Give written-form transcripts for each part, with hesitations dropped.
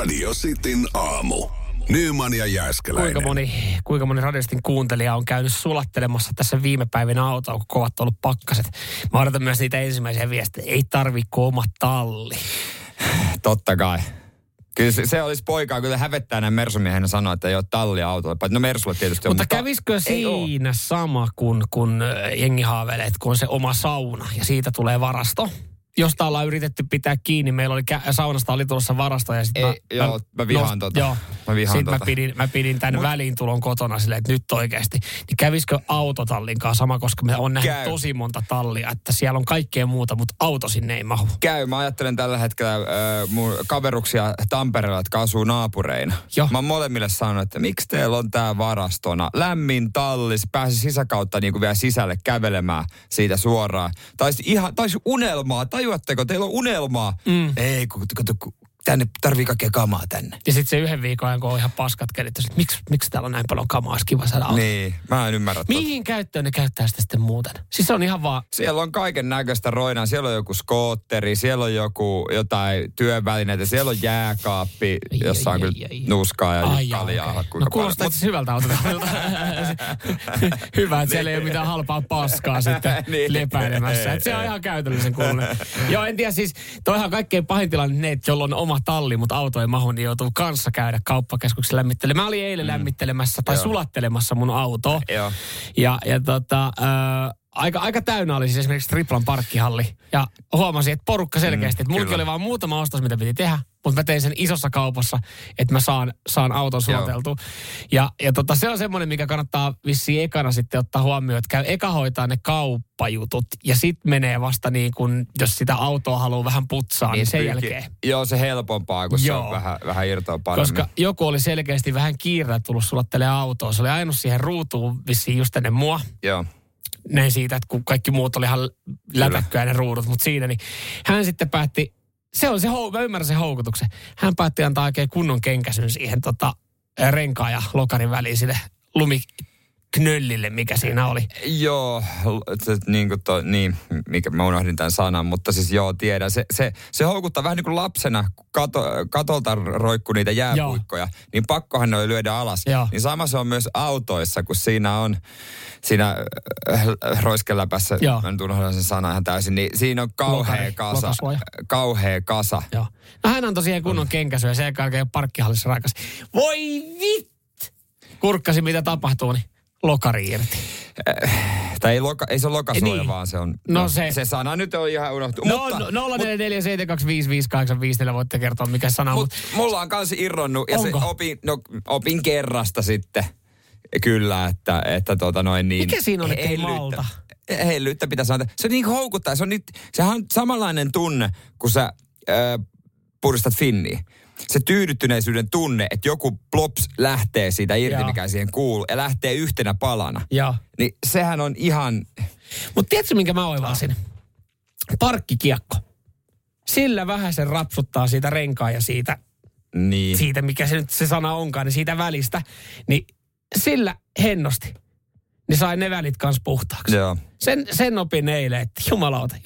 Radio Cityn aamu. Nyman ja Jääskeläinen. Kuinka moni radioistin kuuntelija on käynyt sulattelemassa tässä viime päivinä autoa, kun kovat ollut pakkaset. Mä odotan myös niitä ensimmäisiä viestejä. Ei tarvitko oma talli. Totta kai. Kyllä se olisi poikaa, kyllä hävettää näin mersumiehenä sanoa, että ei ole tallia autolla. No mersulla tietysti on. Mutta kävisikö siinä sama kuin kun jengi haaveilee, että kun on se oma sauna ja siitä tulee varasto? Josta ollaan yritetty pitää kiinni. Meillä oli saunasta oli tulossa varasto ja sitten mä pidin tämän väliintulon kotona silleen, että nyt oikeasti. Niin kävisikö autotallinkaan sama, koska me on nähnyt tosi monta tallia, että siellä on kaikkea muuta, mutta auto sinne ei mahu. Käy. Mä ajattelen tällä hetkellä mun kaveruksia Tampereella, jotka asuu naapureina. Jo. Mä oon molemmille sanonut, että miksi teillä on tää varastona? Lämmin tallis, pääsi sisäkautta niin kuin vielä sisälle kävelemään siitä suoraan. Taisi unelmaa, tajuatteko, teillä on unelmaa. Mm. Ei, kun tänne tarvii kaikkea kamaa tänne. Ja sitten se yhden viikon ajan, kun on ihan paskat kädet, että miksi täällä on näin paljon kamaa, olisi kiva saada auto. Niin, mä en ymmärrä. Mihin käyttöön ne käyttää sitä sitten muuten? Siis se on ihan vaan... Siellä on kaiken näköistä roinaa. Siellä on joku skootteri, siellä on jotain työvälineitä, siellä on jääkaappi, jossa on kyllä nuuskaa ja kaljaa. Okay. No kuulostaa itse hyvältä autotalta. Hyvä, että siellä ei ole mitään halpaa paskaa sitten lepäilemässä. Se on ihan käytännöllisen kuulunut. Joo, en tiedä siis, toihan kaikkein pahin tilanne ne, jolla on oma talli, mutta auto ei mahu, niin joutuu kanssa käydä kauppakeskuksessa lämmittelemään. Mä olin eilen lämmittelemässä tai sulattelemassa mun autoa. Aika täynnä oli siis esimerkiksi Triplan parkkihalli. Ja huomasin, että porukka selkeästi, että mulki oli vaan muutama ostos, mitä piti tehdä. Mutta mä tein sen isossa kaupassa, että mä saan auton sulateltua. Ja se on semmoinen, mikä kannattaa vissiin ekana sitten ottaa huomioon, että käy eka hoitaa ne kauppajutut. Ja sitten menee vasta niin kuin, jos sitä autoa haluaa vähän putsaa, niin sen jälkeen. Joo, se helpompaa, kun se on vähän irtoa paremmin. Koska joku oli selkeästi vähän kiireellä tullut sulattelemaan autoa. Se oli ajanut siihen ruutuun vissiin just ennen mua. Joo. Näin siitä, että kun kaikki muut oli ihan lätäkköä ne ruudut, mutta siinä, niin hän sitten päätti, mä ymmärrän sen houkutuksen, hän päätti antaa oikein kunnon kenkäsyn siihen renkaan ja lokarin väliin sille lumiknöllille, mikä siinä oli. Joo, mä unohdin tämän sanan, mutta siis tiedän. Se houkuttaa vähän niin kuin lapsena, kun katolta roikkuu niitä jääpuikkoja, niin pakkohan ne oli lyödä alas. Joo. Niin sama se on myös autoissa, kun siinä on... Siinä roiskeläpässä, mä en tunnohdan sen sanan ihan täysin, niin siinä on kauhea kasa. Joo. No hän on tosiaan kunnon kenkäsyä, se ei ole parkkihallissa raikas. Voi vittu! Kurkkasi mitä tapahtuu, niin lokari irti. Tai ei se ole lokasuoja, niin. Vaan se on... No se sana nyt on ihan unohtu. No 0447255854 voitte kertoa mikä sana. Mutta mulla on kanssa irronnut ja onko? Se opin kerrasta sitten. Kyllä, että mikä siinä on, ettei malta? Hellyyttä pitää sanoa. Se on niin houkuttaa. Sehän on samanlainen tunne, kun sä puristat finniä. Se tyydyttyneisyyden tunne, että joku plops lähtee siitä irti, mikä siihen kuuluu, ja lähtee yhtenä palana. Ja. Niin sehän on ihan... Mutta tiedätkö, minkä mä oivasin? Parkkikiekko. Sillä vähän sen rapsuttaa siitä renkaa ja siitä, niin. Siitä mikä se nyt se sana onkaan, niin siitä välistä, niin... Sillä hennosti. Niin sai ne välit kans puhtaaksi. Joo. Sen opin eilen, että jumalauta.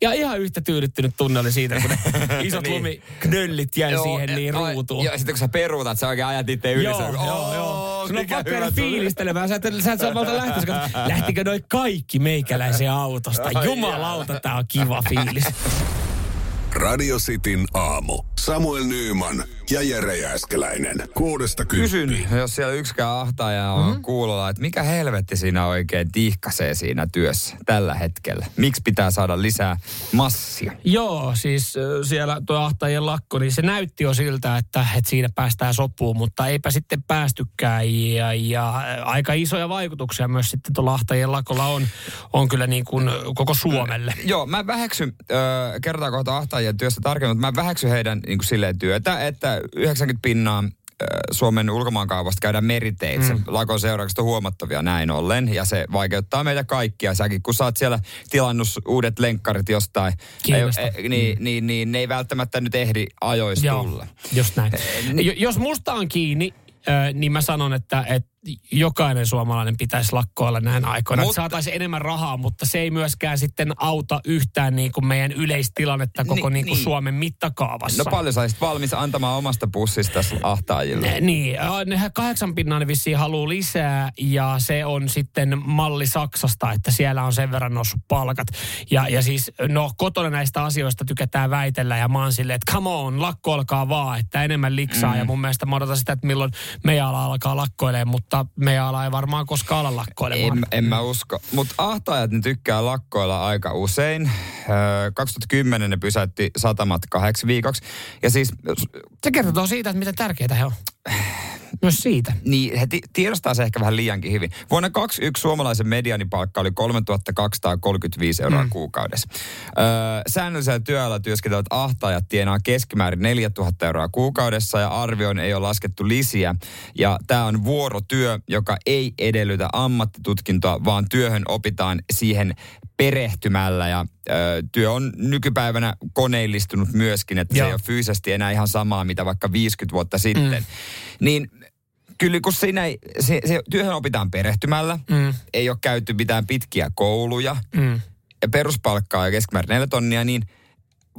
Ja ihan yhtä tyydyttynyt tunne oli siitä, kun ne isot niin. Lumiknöllit jäi siihen niin ruutuun. Joo, sitten kun sä peruutat, sä oikein ajat itse yli. Joo. Sun on pakko mennä fiilistelemään. Sä et saa valta lähteä. Lähtikö noi kaikki meikäläisen autosta? Jumalauta, tää on kiva fiilis. Radio Cityn aamu. Samuel Nyman ja Jere Jääskeläinen. 6-10. Kysyn, jos siellä yksikään ahtaaja on kuulolla, että mikä helvetti siinä oikein tihkaisee siinä työssä tällä hetkellä? Miksi pitää saada lisää massia? Joo, siis siellä tuo ahtaajien lakko, niin se näytti jo siltä, että siinä päästään sopuun, mutta eipä sitten päästykään. Ja aika isoja vaikutuksia myös sitten tuolla ahtaajien lakolla on kyllä niin kuin koko Suomelle. Joo, mä väheksyn, kerrotaan kohta ahtaajien työstä tarkemmin, mutta mä väheksyn heidän niin kuin silleen työtä, että 90% Suomen ulkomaankaupasta käydään meriteitse. Lakon seuraukset on huomattavia näin ollen, ja se vaikeuttaa meitä kaikkia. Säkin, kun sä oot siellä tilannut uudet lenkkarit jostain, niin ne ei välttämättä nyt ehdi ajoissa tulla. Just näin. Jos musta on kiinni, niin mä sanon, että jokainen suomalainen pitäisi lakkoilla näinä aikoina, että saataisiin enemmän rahaa, mutta se ei myöskään sitten auta yhtään niin kuin meidän yleistilannetta koko niin kuin Suomen mittakaavassa. No paljon saisit valmis antamaan omasta pussista ahtaajille. Niin, 8 pinnan vissiin haluaa lisää ja se on sitten malli Saksasta, että siellä on sen verran noussut palkat. Ja siis, no kotona näistä asioista tykätään väitellä ja mä oon silleen, että come on, lakko alkaa vaan, että enemmän liksaa ja mun mielestä mä odotan sitä, että milloin meidän ala alkaa lakkoilemaan, mutta meidän ala ei varmaan koskaan ala lakkoilemaan. En mä usko. Mutta ahtaajat ne tykkää lakkoilla aika usein. 2010 ne pysäytti satamat 8 viikoksi. Ja siis... Se kertoo siitä, että mitä tärkeää he on. Myös siitä. Niin, he tiedostaa se ehkä vähän liiankin hyvin. Vuonna 2021 suomalaisen medianipalkka oli 3235 euroa kuukaudessa. Säännöllisellä työajalla työskentelevät ahtaajat tienaa keskimäärin 4000 euroa kuukaudessa ja arvioin ei ole laskettu lisiä. Ja tämä on vuorotyö, joka ei edellytä ammattitutkintoa, vaan työhön opitaan siihen perehtymällä ja työ on nykypäivänä koneellistunut myöskin, että se ei ole fyysisesti enää ihan samaa, mitä vaikka 50 vuotta sitten. Niin kyllä kun se työhön opitaan perehtymällä, ei ole käyty mitään pitkiä kouluja, ja peruspalkkaa ja keskimäärin 4 000, niin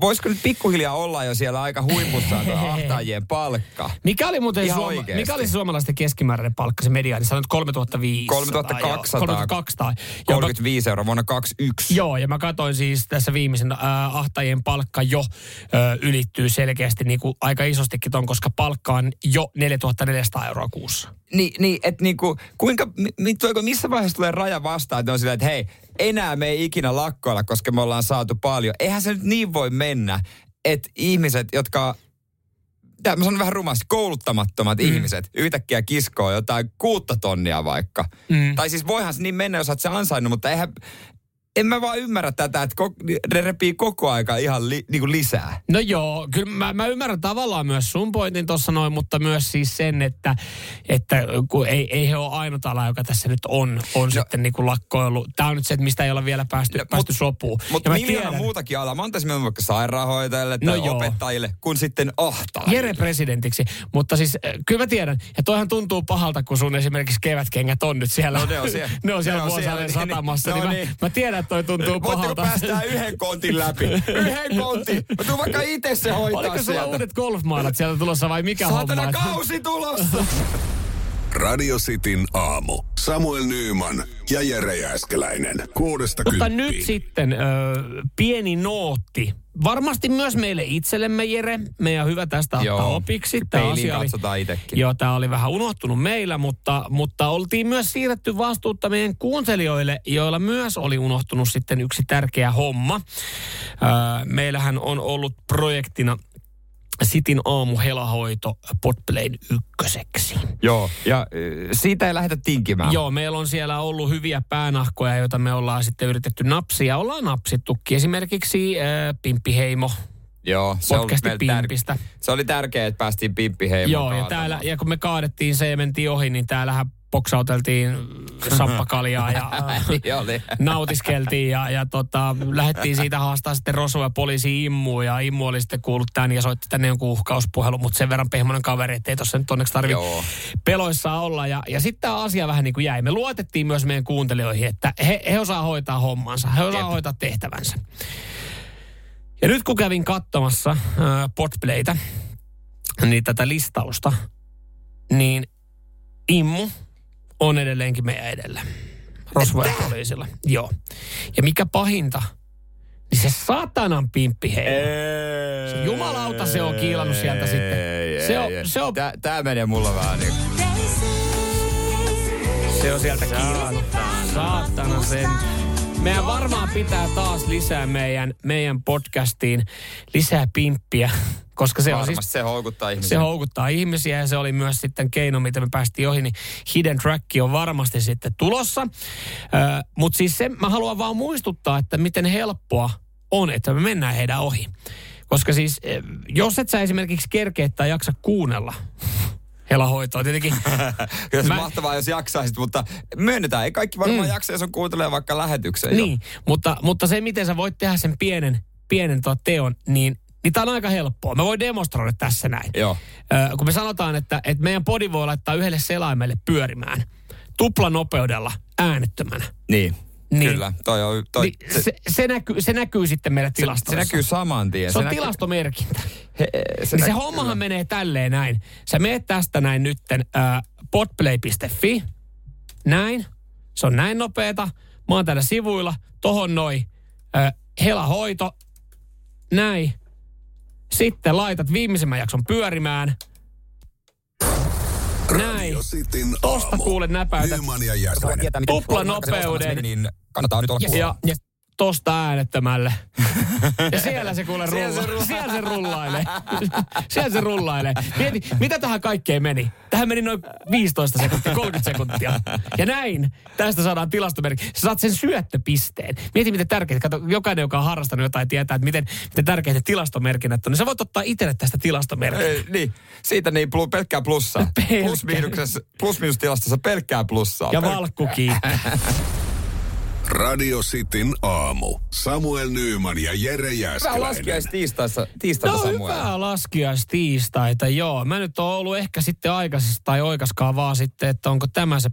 voisiko nyt pikkuhiljaa olla jo siellä aika huipussaan tuo ahtaajien palkka? Mikä oli muuten mikä oli se suomalaisten keskimääräinen palkka, se mediaani? Sanoit 3500. 3200. 35 euroa vuonna 2021. Joo, ja mä katsoin siis tässä viimeisen ahtaajien palkka jo ylittyy selkeästi niin kuin aika isostikin ton, koska palkka on jo 4400 euroa kuussa. Niin, että niinku, missä vaiheessa tulee raja vastaan, että on sillä, että hei, enää me ei ikinä lakkoilla, koska me ollaan saatu paljon. Eihän se nyt niin voi mennä, että ihmiset, jotka, mä sanon vähän rumasti, kouluttamattomat ihmiset, yhtäkkiä kiskoo jotain 6 000 vaikka. Tai siis voihan se niin mennä, jos oot se ansainnut, mutta eihän... En mä vaan ymmärrä tätä, että ne repii koko aika ihan niinku lisää. No joo, kyllä mä ymmärrän tavallaan myös sun pointin tuossa noin, mutta myös siis sen, että kun ei he ole ainut ala, joka tässä nyt on sitten niinku lakkoillut. Tää on nyt se, että mistä ei ole vielä päästy sopuun. Mutta miljoona muutakin alaa. Mä antaisin meidän vaikka sairaanhoitajille tai opettajille, kun sitten ahtaa. Jere presidentiksi. Mutta siis kyllä mä tiedän, ja toihan tuntuu pahalta, kun sun esimerkiksi kevätkengät on nyt siellä. No, ne on siellä Vuosaaren satamassa. Niin. Mä tiedän, toi tuntuu pahalta. Voitteko päästään yhden kontin läpi? Yhden kontin! Mä tuun vaikka itse se hoitaa sieltä. Oliko sulla uudet golfmailat sieltä tulossa vai mikä homma? Saatana kausi tulossa! Radio Cityn aamu. Samuel Nyman ja Jere Jääskeläinen. 6-10. Mutta nyt sitten pieni nootti. Varmasti myös meille itsellemme, Jere. Meidän on hyvä tästä ottaa opiksi. Peiliin katsotaan itsekin. Joo, tämä oli vähän unohtunut meillä, mutta oltiin myös siirretty vastuutta meidän kuuntelijoille, joilla myös oli unohtunut sitten yksi tärkeä homma. Meillähän on ollut projektina Cityn aamu Hela hoito Podplayn 1:ksi. Joo, ja siitä ei lähdetä tinkimään. Joo, meillä on siellä ollut hyviä päänahkoja, joita me ollaan sitten yritetty napsia. Ollaan napsittukin esimerkiksi Pimpiheimo. Joo, se oli tärkeää, että päästiin Pimpiheimoon. Joo, ja kun me kaadettiin se ja mentiin ohi, niin täällähän boksauteltiin sappakaljaa ja nautiskeltiin ja lähdettiin siitä haastaa sitten Rosu ja poliisi Immu. Ja Immu oli sitten kuullut tämän ja soitti tänne jonkun uhkauspuhelun, mutta sen verran pehmoinen kaveri, ettei tuossa nyt onneksi tarvitse peloissaan olla. Ja sitten tämä asia vähän niin kuin jäi. Me luotettiin myös meidän kuuntelijoihin, että he osaa hoitaa hommansa, he osaa hoitaa tehtävänsä. Ja nyt kun kävin katsomassa Podplaytä, niin tätä listausta, niin Immu on edelleenkin meidän edellä. Rosvojen poliisilla. Joo. Ja mikä pahinta, niin se satanan Pimppiheimo. Jumalauta se on kiilannut sieltä sitten. Se on... Tää menee mulla vähän niin. Se on sieltä kiilannut. Saatana sen. Meidän varmaan pitää taas lisää meidän podcastiin lisää pimppiä, koska se varmasti on siis, se houkuttaa ihmisiä. Se houkuttaa ihmisiä ja se oli myös sitten keino, mitä me päästiin ohi, niin hidden track on varmasti sitten tulossa. Mutta siis se, mä haluan vaan muistuttaa, että miten helppoa on, että me mennään heidän ohi. Koska siis, jos et sä esimerkiksi kerkeä tai jaksa kuunnella Hela hoitoa tietenkin. Kyllä se mahtavaa, jos jaksaisit, mutta myönnetään. Ei kaikki varmaan jaksa, jos on kuuntelee vaikka lähetyksen. Niin, mutta se, miten sä voit tehdä sen pienen teon, niin Niin tää on aika helppoa. Me voi demonstroida tässä näin. Joo. Kun me sanotaan, että meidän podi voi laittaa yhdelle selaimelle pyörimään. Tuplanopeudella äänettömänä. Niin. Kyllä. Toi, niin, se näkyy sitten meidän tilastossa. Se näkyy saman tien. Se on tilastomerkintä. Se hommahan kyllä menee tälleen näin. Sä meet tästä näin nytten podplay.fi. Näin. Se on näin nopeeta. Mä oon täällä sivuilla. Tohon noin. Hela hoito. Näin. Sitten laitat viimeisemmän jakson pyörimään. Näin. Tosta kuulet näpäytät. Tuplanopeudet. Niin kannattaa nyt olla kuulla. Ja tosta äänettömälle. Ja siellä se kuule rullailee. Siellä se rullailee. Mieti, mitä tähän kaikkeen meni? Tähän meni noin 15 sekuntia, 30 sekuntia. Ja näin tästä saadaan tilastomerkki. Sä saat sen syöttöpisteen. Mieti, miten tärkeää. Kato, jokainen, joka on harrastanut jotain, tietää, että miten tärkeitä tilastomerkinnät on. Niin sä voit ottaa itselle tästä tilastomerkinnät. Niin, siitä niin pelkkää plussaa. Plus-miinustilastossa pelkkää plussaa. Ja valkku kiittää. Radio Cityn aamu. Samuel Nyman ja Jere Jääskeläinen. Hyvää laskiaistiistaita, Samuel. No hyvää laskiaistiistaita, joo. Mä nyt oon ollut ehkä sitten aikaisessa tai oikaskaan vaan sitten, että onko tämä se,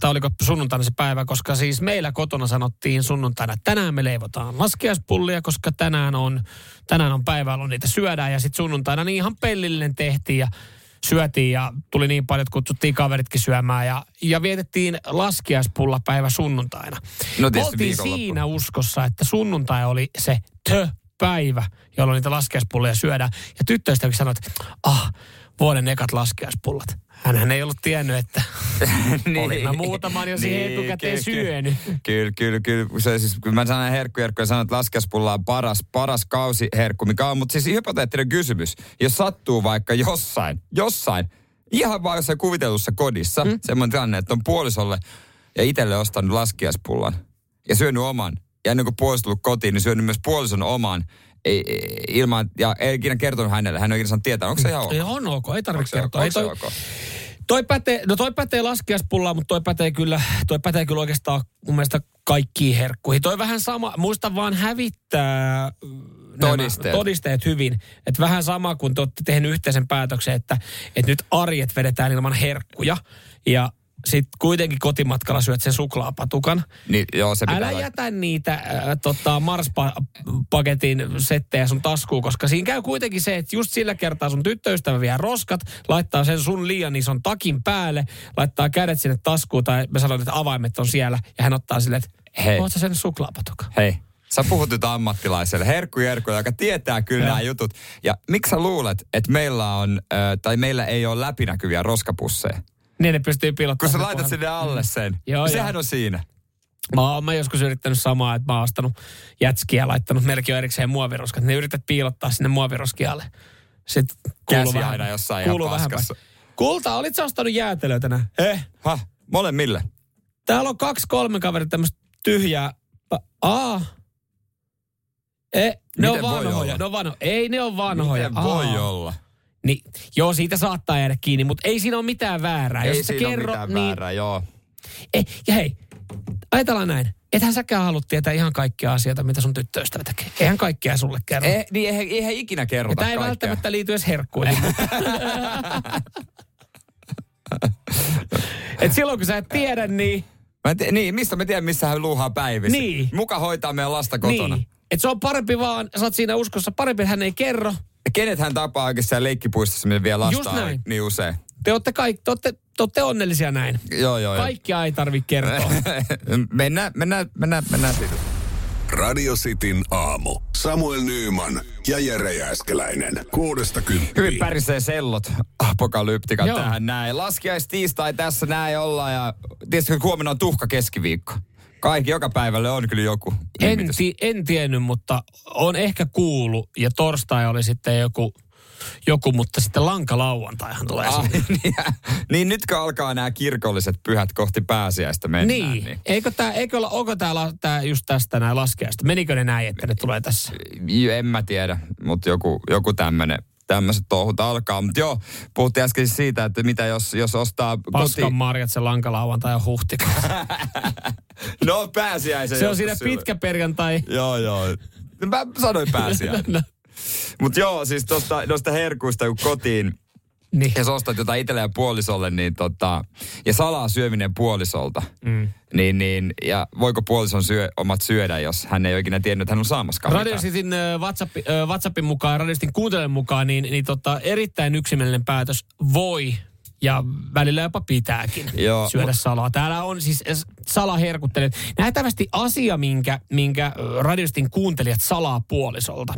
tai oliko sunnuntaina se päivä, koska siis meillä kotona sanottiin sunnuntaina, että tänään me leivotaan laskiaispullia, koska tänään on päivällä, niitä syödään ja sitten sunnuntaina niin ihan pellillinen tehtiin ja syötiin ja tuli niin paljon, että kutsuttiin kaveritkin syömään ja vietettiin laskiaispullapäivä sunnuntaina. No oltiin siinä uskossa, että sunnuntai oli se päivä, jolloin niitä laskiaispullia syödään. Ja tyttöistä sanoi, että vuoden ekat laskiaispullat. Hänhän ei ollut tiennyt, että olin mä muutaman jo siihen etukäteen syönyt. Kyllä. Se, siis, kun mä sanon herkku ja sanon, että laskiaspulla on paras kausi herkku, mikä on. Mutta siis hypoteettinen kysymys, jos sattuu vaikka jossain, ihan vaan jossain kuvitellussa kodissa, semmoinen tilanne, että on puolisolle ja itselle ostanut laskiaspullan ja syönyt oman. Ja ennen kuin puoliso tullut kotiin, niin syönyt myös puolison oman. Ilman, ja ei ikinä kertonut hänelle. Hän ei ikinä saanut tietää, onko se ihan ok? On ok, ei tarvitse kertoa. Toi pätee laskiaspullaa, mutta toi pätee kyllä oikeastaan mun mielestä kaikkiin herkkuihin. Toi vähän sama, muista vaan hävittää todisteet hyvin. Että vähän sama, kun te olette tehneet yhteisen päätöksen, että nyt arjet vedetään ilman herkkuja. Ja sitten kuitenkin kotimatkalla syöt sen suklaapatukan. Niin, joo, se pitää. Älä jätä niitä Mars-paketin settejä sun taskuun, koska siinä käy kuitenkin se, että just sillä kertaa sun tyttöystävä vie roskat, laittaa sen sun liian ison takin päälle, laittaa kädet sinne taskuun, tai me sanoin, että avaimet on siellä, ja hän ottaa silleen, että oot sä sen suklaapatukan? Hei. Sä puhut nyt ammattilaiselle, herkkujerkulle, joka tietää kyllä nämä jutut. Ja miksi sä luulet, että meillä ei ole läpinäkyviä roskapusseja? Niin ne pystyy piilottamaan. Kun sä laitat sinne alle sen, joo, sehän on siinä. Mä oon joskus yrittänyt samaa, että mä oon ostanut jätskiä ja laittanut melkein erikseen muoviroskat. Ne yrität piilottaa sinne muoviroskialle. Sitten käsi aina jossain ihan paskassa. Kulta, olit sä ostanut jäätelöä tänään? Molemmille. Täällä on 2-3 kaverit tämmöistä tyhjää. Ne on vanhoja. Ei, ne on vanhoja. Miten voi olla? Niin, joo, siitä saattaa jäädä kiinni, mutta ei siinä ole mitään väärää. Ei jos siinä kerro, ole mitään väärää, joo. Ja hei, ajatellaan näin. Ethän säkään halua tietää ihan kaikkia asioita, mitä sun tyttöystävä tekee. Eihän kaikkea sulle kerro. Eihän ikinä kerrota kaikkea. Tämä ei välttämättä liity edes herkkuihin. Et silloin kun sä et tiedä, niin... mistä me tiedän, missä hän luuhaa päivissä. Niin. Muka hoitaa meidän lasta kotona. Niin. Et se on parempi vaan, sä oot siinä uskossa parempi, hän ei kerro. Kenet hän tapaa oikeastaan leikkipuistossa, minne vielä lastaa niin usein? Te olette onnellisia näin. Joo. Kaikkia ei tarvitse kertoa. Mennään siitä. Radio Cityn aamu. Samuel Nyman ja Jere Jääskeläinen. 6-10. Hyvin pärisee sellot. Apokalyptikan tähän näin. Laskiaistiistai tässä näin ollaan. Ja tietysti huomenna on tuhka keskiviikko. Kaikki joka päivälle on kyllä joku. En tiennyt, mutta on ehkä kuullut. Ja torstai oli sitten joku mutta sitten lankalauantaihan tulee sinne. Niin nytkö alkaa nämä kirkolliset pyhät kohti pääsiäistä mennään? Niin. Onko tämä just tästä nämä laskiaista? Menikö ne näin, että ne tulee tässä? En mä tiedä, mutta joku tämmöinen. Tämmöiset touhut alkaa, mutta joo, puhuttiin äsken siitä, että mitä jos ostaa... Paskan marjat se lankalauantai on huhtikuussa. No pääsiäisen. Se on siinä pitkä perjantai. Joo. Mä sanoin pääsiäinen. Mutta joo, siis noista herkuista kun kotiin, niin. Jos ostat jotain itselle ja puolisolle, niin ja salaa syöminen puolisolta, niin, ja voiko puolison omat syödä, jos hän ei ole ikinä tiennyt, että hän on saamassa mitään. Radio Cityn WhatsAppin mukaan, Radio Cityn kuuntelen mukaan, niin, erittäin yksimielinen päätös voi ja välillä jopa pitääkin syödä salaa. Täällä on siis salaherkuttelijat. Nähtävästi asia, minkä Radio Cityn kuuntelijat salaa puolisolta,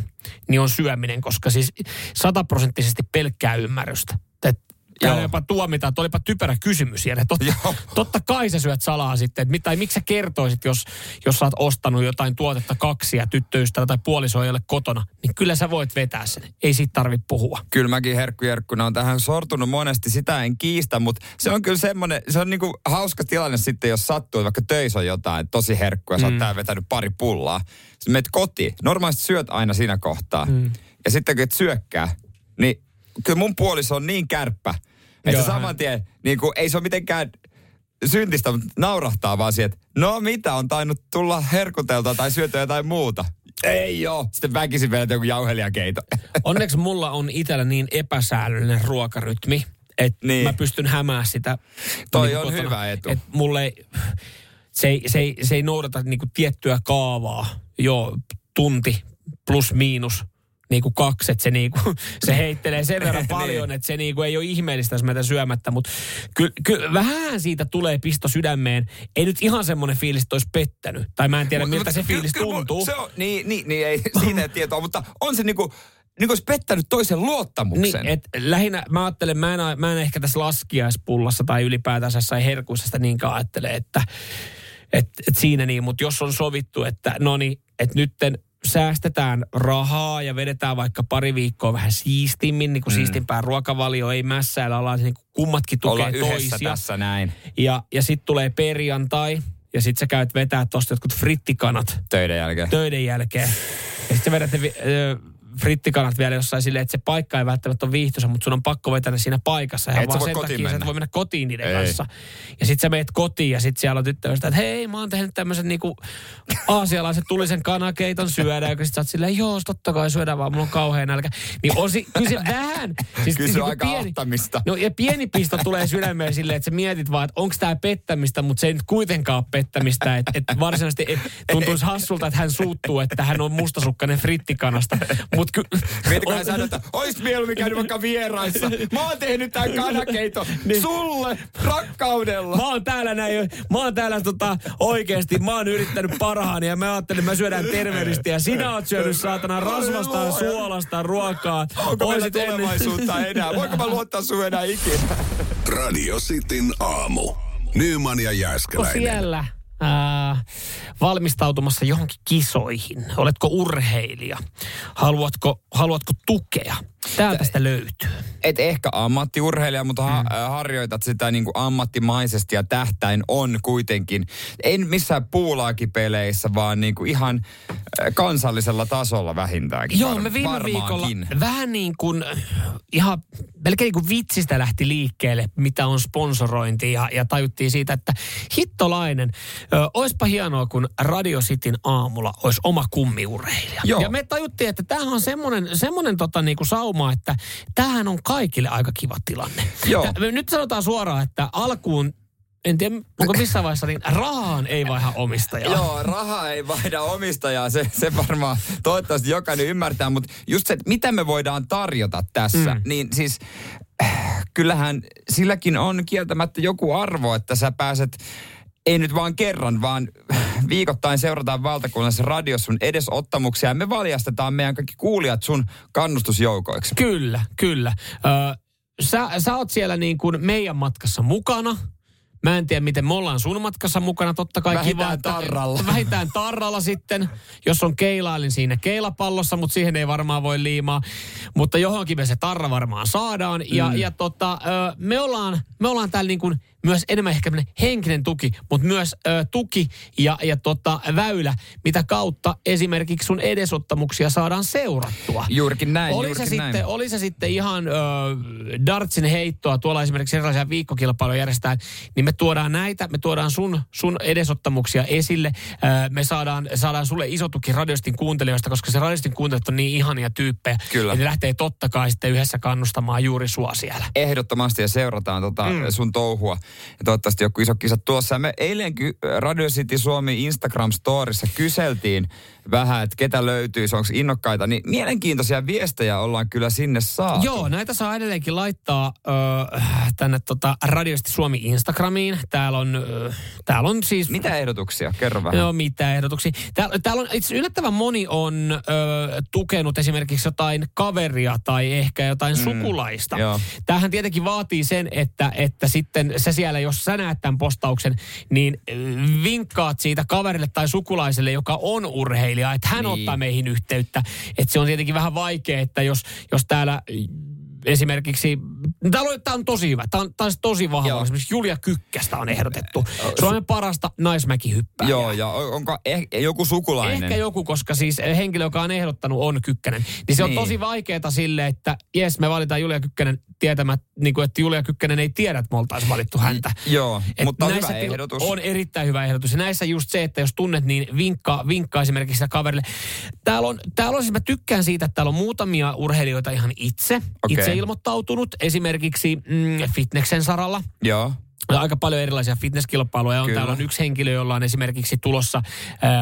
niin on syöminen, koska siis 100% pelkkää ymmärrystä. Täällä jopa tuomitaan, että olipa typerä kysymys. Totta kai sä syöt salaa sitten. Tai miksi sä kertoisit, jos sä oot ostanut jotain tuotetta kaksi ja tyttöystävä tai puoliso ei ole kotona. Niin kyllä sä voit vetää sen. Ei siitä tarvitse puhua. Kyllä mäkin herkkujerkkuna on tähän sortunut monesti. Sitä en kiistä, mutta se on kyllä semmoinen, se on niinku hauska tilanne sitten, jos sattuu, vaikka töissä on jotain tosi herkkua. Sä oot täällä vetänyt pari pullaa. Sitten menet kotiin. Normaalisti syöt aina siinä kohtaa. Ja sitten kun et syökkää, niin kyllä mun puoliso on niin kärppä, että saman tien, niin kuin, ei se ole mitenkään syntistä, mutta naurahtaa vaan siihen, että no mitä, on tainnut tulla herkuteltua tai syötyä jotain muuta. Ei oo. Sitten väkisin vielä joku jauhelijakeito. Onneksi mulla on itsellä niin epäsäännöllinen ruokarytmi, että mä pystyn hämää sitä. Toi niin on kotona, hyvä etu. Että mulle se ei noudata niin kuin tiettyä kaavaa. Joo, tunti plus miinus. Niinku kaksi, että se heittelee sen verran paljon, että se niinku ei ole ihmeellistä, jos mä syömättä. Mutta kyllä vähän siitä tulee pisto sydämeen. Ei nyt ihan semmoinen fiilis, että olisi pettänyt. Tai mä en tiedä, miltä se fiilis tuntuu. Se on, niin ei siitä tietoa, mutta on se niinku olisi pettänyt toisen luottamuksen. Niin, et lähinnä mä ajattelen, mä en ehkä tässä laskiaispullassa tai ylipäätänsä sai herkuisesta niinkaan ajattele, että siinä niin. Mutta jos on sovittu, että no niin, että nytten säästetään rahaa ja vedetään vaikka pari viikkoa vähän siistimmin, niin kuin siistimpää ruokavalio ei mässäillä, ollaan niin kuin kummatkin tukee toisia. Ollaan yhdessä tässä näin. Ja sitten tulee perjantai, ja sitten sä käyt vetää tosta jotkut frittikanat. Töiden jälkeen. Ja sitten vedät ne frittikanat vielä jossain silleen, että se paikka ei välttämättä ole viihtyisä, mutta sun on pakko vetää ne siinä paikassa. Ja vaan sen takia sä et voi mennä kotiin niiden kanssa. Ja sit sä meet kotiin ja sit siellä on tyttöystä, että hei, mä oon tehnyt tämmöisen niinku aasialaisen tulisen kanakeiton syödä. Ja sit sä oot silleen, joo, totta kai syödään vaan, mulla on kauhean nälkä. Niin on kyllä se vähän. Siis kyllä se on aika ahtamista. No ja pieni pisto tulee sydämeen silleen, että sä mietit vaan, että onks tää pettämistä, mutta se ei nyt kuitenkaan ole pettämistä. Että varsinaisesti tuntuisi hassulta, että hän suuttuu, että hän on mustasukkainen frittikanasta. Mietinköhän sanoa, että olis mieluummin käynyt vaikka vieraissa. Mä oon tehnyt tän kanakeiton sulle rakkaudella. Mä oon täällä oikeesti, mä oon yrittänyt parhaani ja mä ajattelin, mä syödään terveellisesti. Ja sinä oot syönyt saatana rasvastaan, suolastaan ruokaa. Onko meillä tulevaisuutta enää? Voinko mä luottaa sun enää ikinä? Radio Cityn aamu. Nyman ja Jääskeläinen. Siellä valmistautumassa johonkin kisoihin? Oletko urheilija? Haluatko tukea? Täältä sitä löytyy. Et ehkä ammattiurheilija, mutta harjoitat sitä niin kuin ammattimaisesti ja tähtäin on kuitenkin. En missään puulaakipeleissä, vaan niin kuin ihan kansallisella tasolla vähintäänkin. Joo, me viime viikolla vähän niin kuin ihan melkein niin kuin vitsistä lähti liikkeelle, mitä on sponsorointi ja tajuttiin siitä, että hittolainen. Oispa hienoa, kun Radio Cityn aamulla olisi oma kummiurheilija. Joo. Ja me tajuttiin, että tämähän on semmoinen niin kuin sauma, että tämähän on kaikille aika kiva tilanne. Joo. Nyt sanotaan suoraan, että alkuun, en tiedä, onko missään vaiheessa, niin rahaan ei vaihda omistajaa. Joo, raha ei vaihda omistajaa, se varmaan toivottavasti jokainen ymmärtää, mutta just se, että mitä me voidaan tarjota tässä, niin siis kyllähän silläkin on kieltämättä joku arvo, että sä pääset ei nyt vaan kerran, vaan viikoittain seurataan valtakunnassa radiossa sun edesottamuksia ja me valjastetaan meidän kaikki kuulijat sun kannustusjoukoiksi. Kyllä. Sä oot siellä niin kuin meidän matkassa mukana. Mä en tiedä, miten me ollaan sun matkassa mukana. Totta kai vähintään tarralla sitten, jos on keilailin siinä keilapallossa, mutta siihen ei varmaan voi liimaa. Mutta johonkin me se tarra varmaan saadaan. Ja me ollaan täällä niin kuin myös enemmän ehkä henkinen tuki, mutta myös tuki ja väylä, mitä kautta esimerkiksi sun edesottamuksia saadaan seurattua. Juurikin näin, Oli se sitten ihan dartsin heittoa, tuolla esimerkiksi erilaisia viikkokilpailuja järjestetään, niin me tuodaan näitä, me tuodaan sun edesottamuksia esille, me saadaan sulle iso tuki Radiostin kuuntelijoista, koska se Radiostin kuuntelijat on niin ihania tyyppejä. Kyllä. Ja ne lähtee totta kai sitten yhdessä kannustamaan juuri sua siellä. Ehdottomasti ja seurataan sun touhua. Ja toivottavasti joku iso kisa tuossa. Me eilen Radio City Suomi Instagram-storissa kyseltiin vähän, että ketä löytyisi, onko innokkaita, niin mielenkiintoisia viestejä ollaan kyllä sinne saatu. Joo, näitä saa edelleenkin laittaa tänne Radio City Suomi Instagramiin. Täällä on siis... Mitä ehdotuksia? Kerro vähän. Joo, mitä ehdotuksia. Täällä on itse yllättävän moni on tukenut esimerkiksi jotain kaveria tai ehkä jotain sukulaista. Joo. Tämähän tietenkin vaatii sen, että sitten se siellä, jos sä näet tämän postauksen, niin vinkkaat siitä kaverille tai sukulaiselle, joka on urheilija, että hän ottaa meihin yhteyttä. Että se on tietenkin vähän vaikea, että jos täällä... Esimerkiksi, tämä on tosi hyvä. Tämä on tosi vahva. Joo. Esimerkiksi Julia Kykkästä on ehdotettu. Suomen parasta naismäkihyppääjää. Joo, ja onko joku sukulainen? Ehkä joku, koska siis henkilö, joka on ehdottanut, on Kykkänen. Niin se on tosi vaikeaa sille, että jes, me valitaan Julia Kykkänen tietämättä, niin kuin, että Julia Kykkänen ei tiedä, että me oltaisiin valittu häntä. Joo, mutta on hyvä ehdotus. On erittäin hyvä ehdotus. Ja näissä just se, että jos tunnet, niin vinkkaa esimerkiksi sitä kaverille. Täällä on siis, mä tykkään siitä, että täällä on muutamia urheilijoita ihan itse. Se ilmoittautunut esimerkiksi fitneksen saralla. Joo. Aika paljon erilaisia fitnesskilpailuja on. Kyllä. Täällä on yksi henkilö, jolla on esimerkiksi tulossa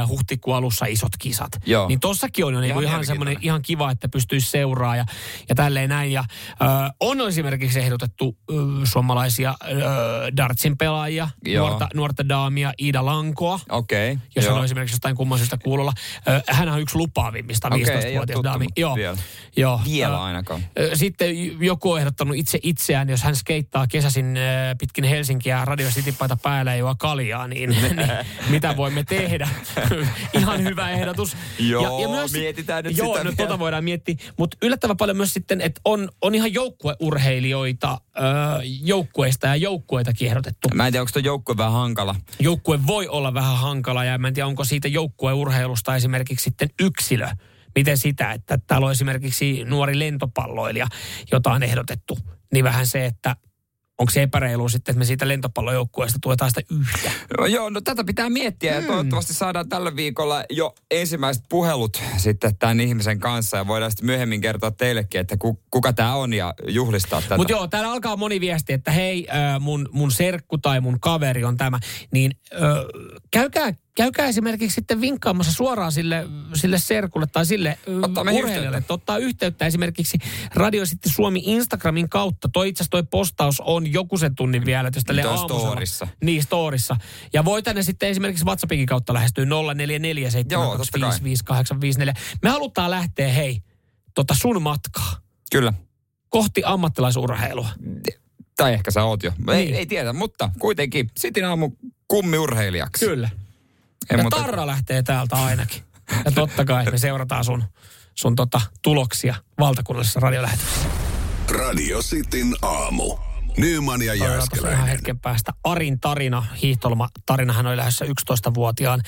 huhtikuun alussa isot kisat. Joo. Niin tossakin on niin ihan semmoinen ihan kiva, että pystyisi seuraamaan ja tälleen näin. Ja, on esimerkiksi ehdotettu suomalaisia dartsin pelaajia, nuorta daamia Iida Lankoa, jos hän on esimerkiksi jostain kumman syystä kuulolla. Hän on yksi lupaavimmista 15-vuotias daami. Vielä ainakaan. Sitten joku on ehdottanut itseään, jos hän skeittaa kesäsin pitkin Helsinkiä ja Radio City -paita päällä ei ole kaljaa, niin mitä voimme tehdä? Ihan hyvä ehdotus. Joo, ja myös, mietitään nyt sitä. Joo, voidaan miettiä. Mutta yllättävän paljon myös sitten, että on ihan joukkueurheilijoita, joukkueista ja joukkueitakin ehdotettu. Mä en tiedä, onko tuo joukkue vähän hankala. Joukkue voi olla vähän hankala, ja mä en tiedä, onko siitä joukkueurheilusta esimerkiksi sitten yksilö. Miten sitä, että täällä on esimerkiksi nuori lentopalloilija, jota on ehdotettu, niin vähän se, että onko se epäreilu sitten, että me siitä lentopallojoukkueesta tuetaan sitä yhtä? No tätä pitää miettiä ja toivottavasti saadaan tällä viikolla jo ensimmäiset puhelut sitten tämän ihmisen kanssa ja voidaan sitten myöhemmin kertoa teillekin, että kuka tämä on ja juhlistaa tätä. Mutta joo, täällä alkaa moni viesti, että hei, mun serkku tai mun kaveri on tämä, niin käykää esimerkiksi sitten vinkkaamassa suoraan sille serkulle tai sille urheilijalle, että ottaa yhteyttä esimerkiksi Radio City Suomi Instagramin kautta. Itse asiassa toi postaus on joku sen tunnin vielä, jos tälleen aamusella. Niin, storissa. Ja voi tänne sitten esimerkiksi WhatsAppinkin kautta lähestyä 0447255854. Me halutaan lähteä, hei, sun matkaa. Kyllä. Kohti ammattilaisurheilua. Tai ehkä sä oot jo. Niin. Ei tiedä, mutta kuitenkin Cityn aamu kummiurheilijaksi. Kyllä. Ja Tarra lähtee täältä ainakin. Ja totta kai me seurataan sun tuloksia valtakunnallisessa radiolähetyksessä. Radio Cityn aamu. Nyman ja Jääskeläinen. Ihan hetken päästä Arin tarina, hiihtolomatarina. Hän oli lähdössä 11-vuotiaan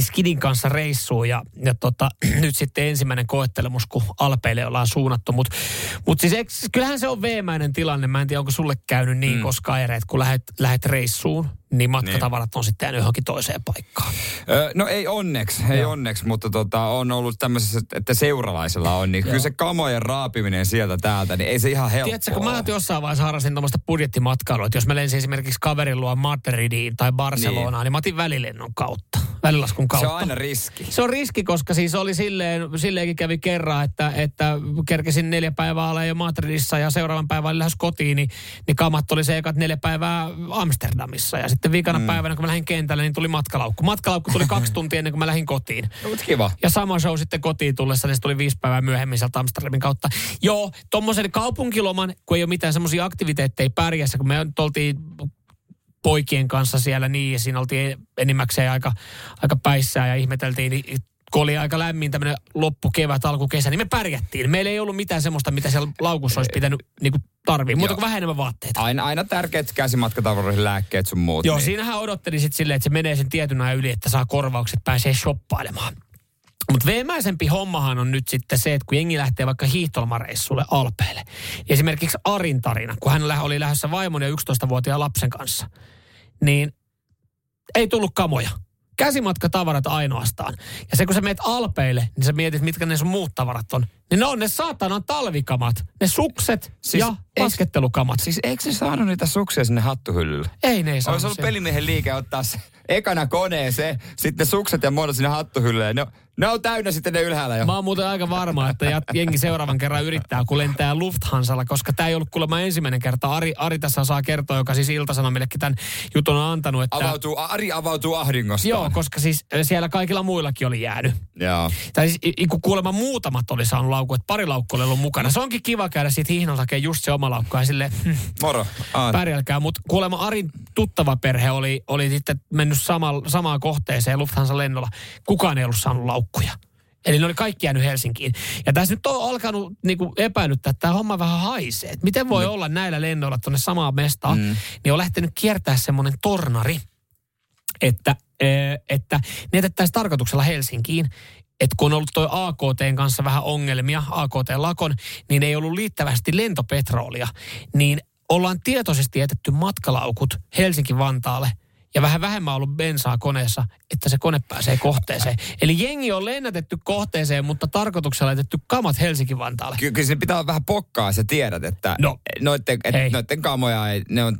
Skidin kanssa reissuun ja nyt sitten ensimmäinen koettelemus, kun Alpeille ollaan suunnattu. Mutta siis kyllähän se on veemäinen tilanne. Mä en tiedä, onko sulle käynyt niin koskaan, Jere, että kun lähet reissuun, niin matkatavarat on sitten johonkin toiseen paikkaan. No ei onneksi, mutta on ollut tämmöisessä, että seuralaisella on, niin kyllä se kamojen raapiminen sieltä täältä, niin ei se ihan helppoa. Tiedätkö, kun mä jossain vaiheessa harrastin tuommoista budjettimatkailua, että jos mä lensin esimerkiksi kaverin luo Madridiin tai Barcelonaan, niin mä otin välilennon kautta, välilaskun kautta. Se on aina riski. Se on riski, koska siis oli silleenkin kävi kerran, että kerkesin 4 päivää olla jo Madridissa ja seuraavan päivän lähes kotiin, niin kamat oli se ekat 4 päivää Amsterdamissa ja sitten viikana päivänä, kun mä lähdin kentälle, niin tuli matkalaukku. Matkalaukku tuli 2 tuntia ennen kuin mä lähdin kotiin. No, mutta kiva. Ja sama show sitten kotiin tullessa, niin se tuli 5 päivää myöhemmin sieltä Amsterdamin kautta. Joo, tommoisen kaupunkiloman, kun ei ole mitään semmoisia aktiviteetteja pärjässä, kun me oltiin poikien kanssa siellä, niin siinä oltiin enimmäkseen aika päissään ja ihmeteltiin, niin kun oli aika lämmin tämmöinen loppukevät, alkukesä, niin me pärjättiin. Meillä ei ollut mitään semmoista, mitä siellä laukussa olisi pitänyt niin kuin tarvii, muuta kuin vähän enemmän vaatteita. Aina tärkeät käsimatkatavaroihin lääkkeet sun muut. Joo, niin. Siinähän odottelin sitten silleen, että se menee sen tietyn ajan yli, että saa korvaukset, pääsee shoppailemaan. Mutta veemäisempi hommahan on nyt sitten se, että kun jengi lähtee vaikka hiihtolomareissulle Alpeille. Esimerkiksi Arin tarina, kun hän oli lähdössä vaimon ja 11-vuotiaan lapsen kanssa, niin ei tullut kamoja. Käsimatkatavarat ainoastaan. Ja se kun sä meet Alpeille, niin sä mietit, mitkä ne sun muut tavarat on. Niin ne on ne saatanan talvikamat. Ne sukset siis ja laskettelukamat. Siis eikö ne saanut niitä suksia sinne hattuhyllylle? Ei ne ei saanut. Olisi ollut pelimiehen liike ottaa se ekana koneeseen, sitten sukset ja muodot sinne hattuhyllylle. Ne on täynnä sitten ne ylhäällä jo. Mä oon muuten aika varma, että jengi seuraavan kerran yrittää, kun lentää Lufthansalla, koska tää ei ollut kuulemma ensimmäinen kerta. Ari tässä saa kertoa, joka siis Ilta-Sanomillekin tämän jutun on antanut. Että Ari avautuu ahdingostaan. Joo, koska siis siellä kaikilla muillakin oli jäänyt. Joo. Tai siis kuulemma muutamat oli saanut laukku, että pari laukku oli ollut mukana. Se onkin kiva käydä siitä hihnalta hakemaan just se oma laukku ja silleen moro, pärjälkää. Mutta kuulemma Arin tuttava perhe oli sitten mennyt samaan kohteeseen Lufthansa lennolla. Kukaan ei ollut saanut laukku. Eli ne oli kaikki jäänyt Helsinkiin. Ja tässä nyt on alkanut niinku epäilyttää, että tämä homma vähän haisee. Et miten voi olla näillä lennoilla tuonne samaan mestaan? Niin on lähtenyt kiertää semmoinen tornari, että ne jätettäisiin tarkoituksella Helsinkiin. Että kun on ollut toi AKTn kanssa vähän ongelmia, AKT-lakon, niin ei ollut liittävästi lentopetroolia. Niin ollaan tietoisesti jätetty matkalaukut Helsinki-Vantaalle. Ja vähän vähemmän ollut bensaa koneessa, että se kone pääsee kohteeseen. Eli jengi on lennätetty kohteeseen, mutta tarkoituksella jätetty kamat Helsinki-Vantaalle. Kyllä se pitää olla vähän pokkaa, sä tiedät, että noitten kamoja ei, ne on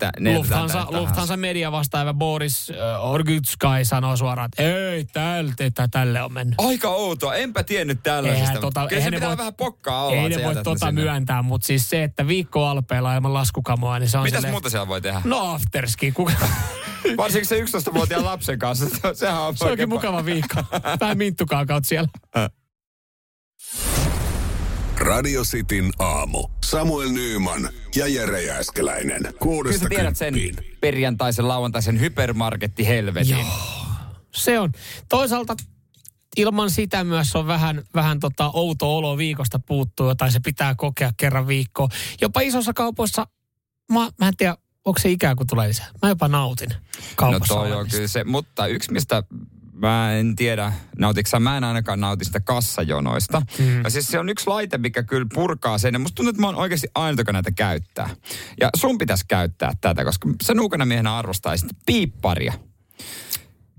Lufthansa media vastaava Boris Orgytskai sanoo suoraan, että ei tälle on mennyt. Aika outoa, enpä tiennyt tällaisesta. Kyllä se pitää vähän pokkaa olla. Ei ne voi myöntää, mutta siis se, että viikko Alpeilla ilman laskukamoa, niin se on mitäs muuta siellä voi tehdä? No afterski, varsinkin se 11-vuotiaan lapsen kanssa. Sehän on se oikein mukava viikko. Vähän minttukaakaut siellä. Radio Cityn aamu. Samuel Nyman ja Jere Jääskeläinen. 6-10. Tiedät sen perjantaisen, lauantaisen hypermarketti helvetin. Joo, se on. Toisaalta ilman sitä myös on vähän outo olo viikosta puuttuu, tai se pitää kokea kerran viikkoon. Jopa isossa kaupoissa, mä en tiedä, onko se ikää, kun tulee lisää? Mä jopa nautin kaupassa olemista. Kyllä se, mutta yksi mistä mä en tiedä, mä en ainakaan nauti sitä kassajonoista. Ja siis se on yksi laite, mikä kyllä purkaa sen. Ja musta tuntuu, että mä oon oikeasti ainut, joka näitä käyttää. Ja sun pitäisi käyttää tätä, koska sä nuukana miehenä arvostaisit piipparia.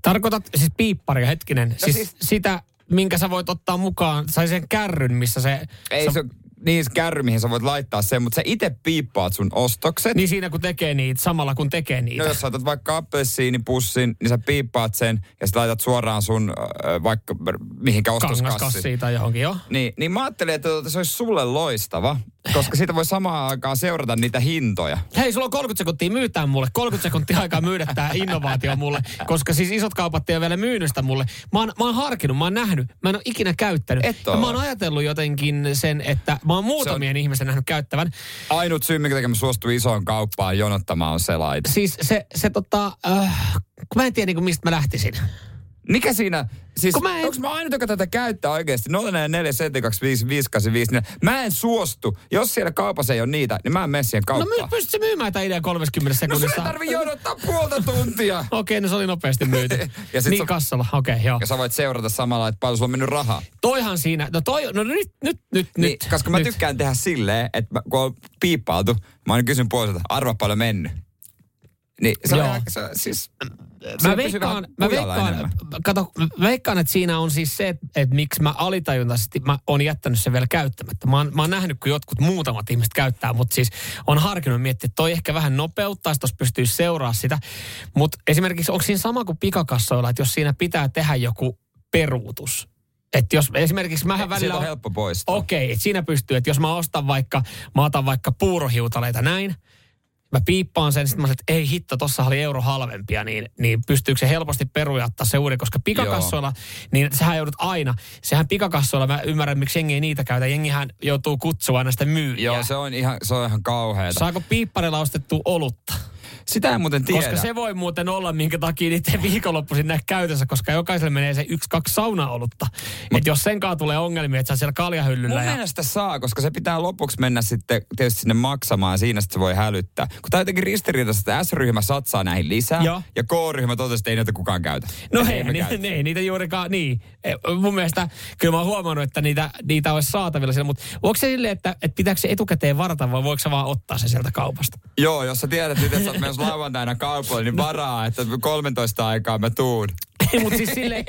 Tarkoitat siis piipparia, hetkinen. No siis sitä, minkä sä voit ottaa mukaan, sai sen kärryn, missä se... Niin kärry, mihin sä voit laittaa sen, mutta sä itse piippaat sun ostokset. Niin siinä kun tekee niitä, samalla kun tekee niitä. No jos sä otat vaikka appelsiinipussin, niin sä piippaat sen ja sä laitat suoraan sun vaikka mihinkä ostoskassiin. Kangaskassiin tai johonkin, joo. Niin mä ajattelin, että se olisi sulle loistava, koska siitä voi samaan aikaan seurata niitä hintoja. Hei, sulla on 30 sekuntia myytää mulle, 30 sekuntia aikaa myydä tää innovaatio mulle, koska siis isot kaupat ei ole vielä myynnistä mulle. Mä oon harkinnut, mä oon nähnyt, mä en ole ikinä käyttänyt. Mä oon ajatellut jotenkin sen, että mä oon muutamien ihmisten nähnyt käyttävän. Ainut syy, minkä mä suostuin isoon kauppaan jonottamaan, on se laite. Siis kun mä en tiedä niin mistä mä lähtisin. Mikä siinä, siis onko mä ainut, joka tätä käyttää oikeasti? 047255854. Mä en suostu. Jos siellä kaupassa ei ole niitä, niin mä en mene siihen kauppaan. No pystytkö myymään tämän idean 30 sekunnissa? No sun ei tarvitse jonottaa puolta tuntia. Okei, no se oli nopeasti myyty. Niin kassalla, okei, joo. Ja sä voit seurata samalla, että paljon sulla on mennyt rahaa. Toihan siinä, nyt. Koska mä tykkään tehdä silleen, että kun on piippautu, mä aina kysyn puoliselta, arva paljon mennyt. Niin, siis... Mä veikkaan, että siinä on siis se, että miksi mä alitajuntaisesti, mä oon jättänyt sen vielä käyttämättä. Mä oon nähnyt, kun jotkut muutamat ihmiset käyttää, mutta siis on harkinnut miettiä, että toi ehkä vähän nopeuttaa, jos pystyy seuraamaan sitä. Mutta esimerkiksi onko siinä sama kuin pikakassoilla, että jos siinä pitää tehdä joku peruutus. Että jos esimerkiksi mähän välillä... on helppo poistaa. Okei, että siinä pystyy, että jos mä otan vaikka puurohiutaleita näin, mä piippaan sen, sitten mä sanon, että ei hitto, tossa oli euro halvempia, niin pystyykö se helposti perujattaa se uuden, koska pikakassoilla, niin sehän joudut aina, sehän pikakassoilla, mä ymmärrän, miksi jengi ei niitä käytä, jengihän joutuu kutsua aina sitä myyjää. Joo, se on ihan kauheeta. Saako piipparilla ostettua olutta? Sitä en muuten tiedä. Koska se voi muuten olla, minkä takia niitä ei viikonloppuisin näe käytössä, koska jokaiselle menee se 1-2 saunaolutta. Että jos senkaan tulee ongelmia, että sä siellä kaljahyllyllä. Mun mielestä saa, koska se pitää lopuksi mennä sitten tietysti sinne maksamaan ja siinä sitten se voi hälyttää. Kun tää on jotenkin ristiriitaista, että S-ryhmä satsaa näihin lisää ja K-ryhmä totesi, ei näitä kukaan käytä. No hei, niitä juurikaan, niin. Mun mielestä kyllä mä oon huomannut, että niitä olisi saatavilla siellä, mutta onko se silleen, että pitääkö se etukäteen varata vai voiko sä vaan ottaa se sieltä kaupasta? Joo, jos sä tiedät, että sä oot menossa lauantaina kaupalle, niin varaa, että 13 aikaa mä tuun. Mutta siis silleen,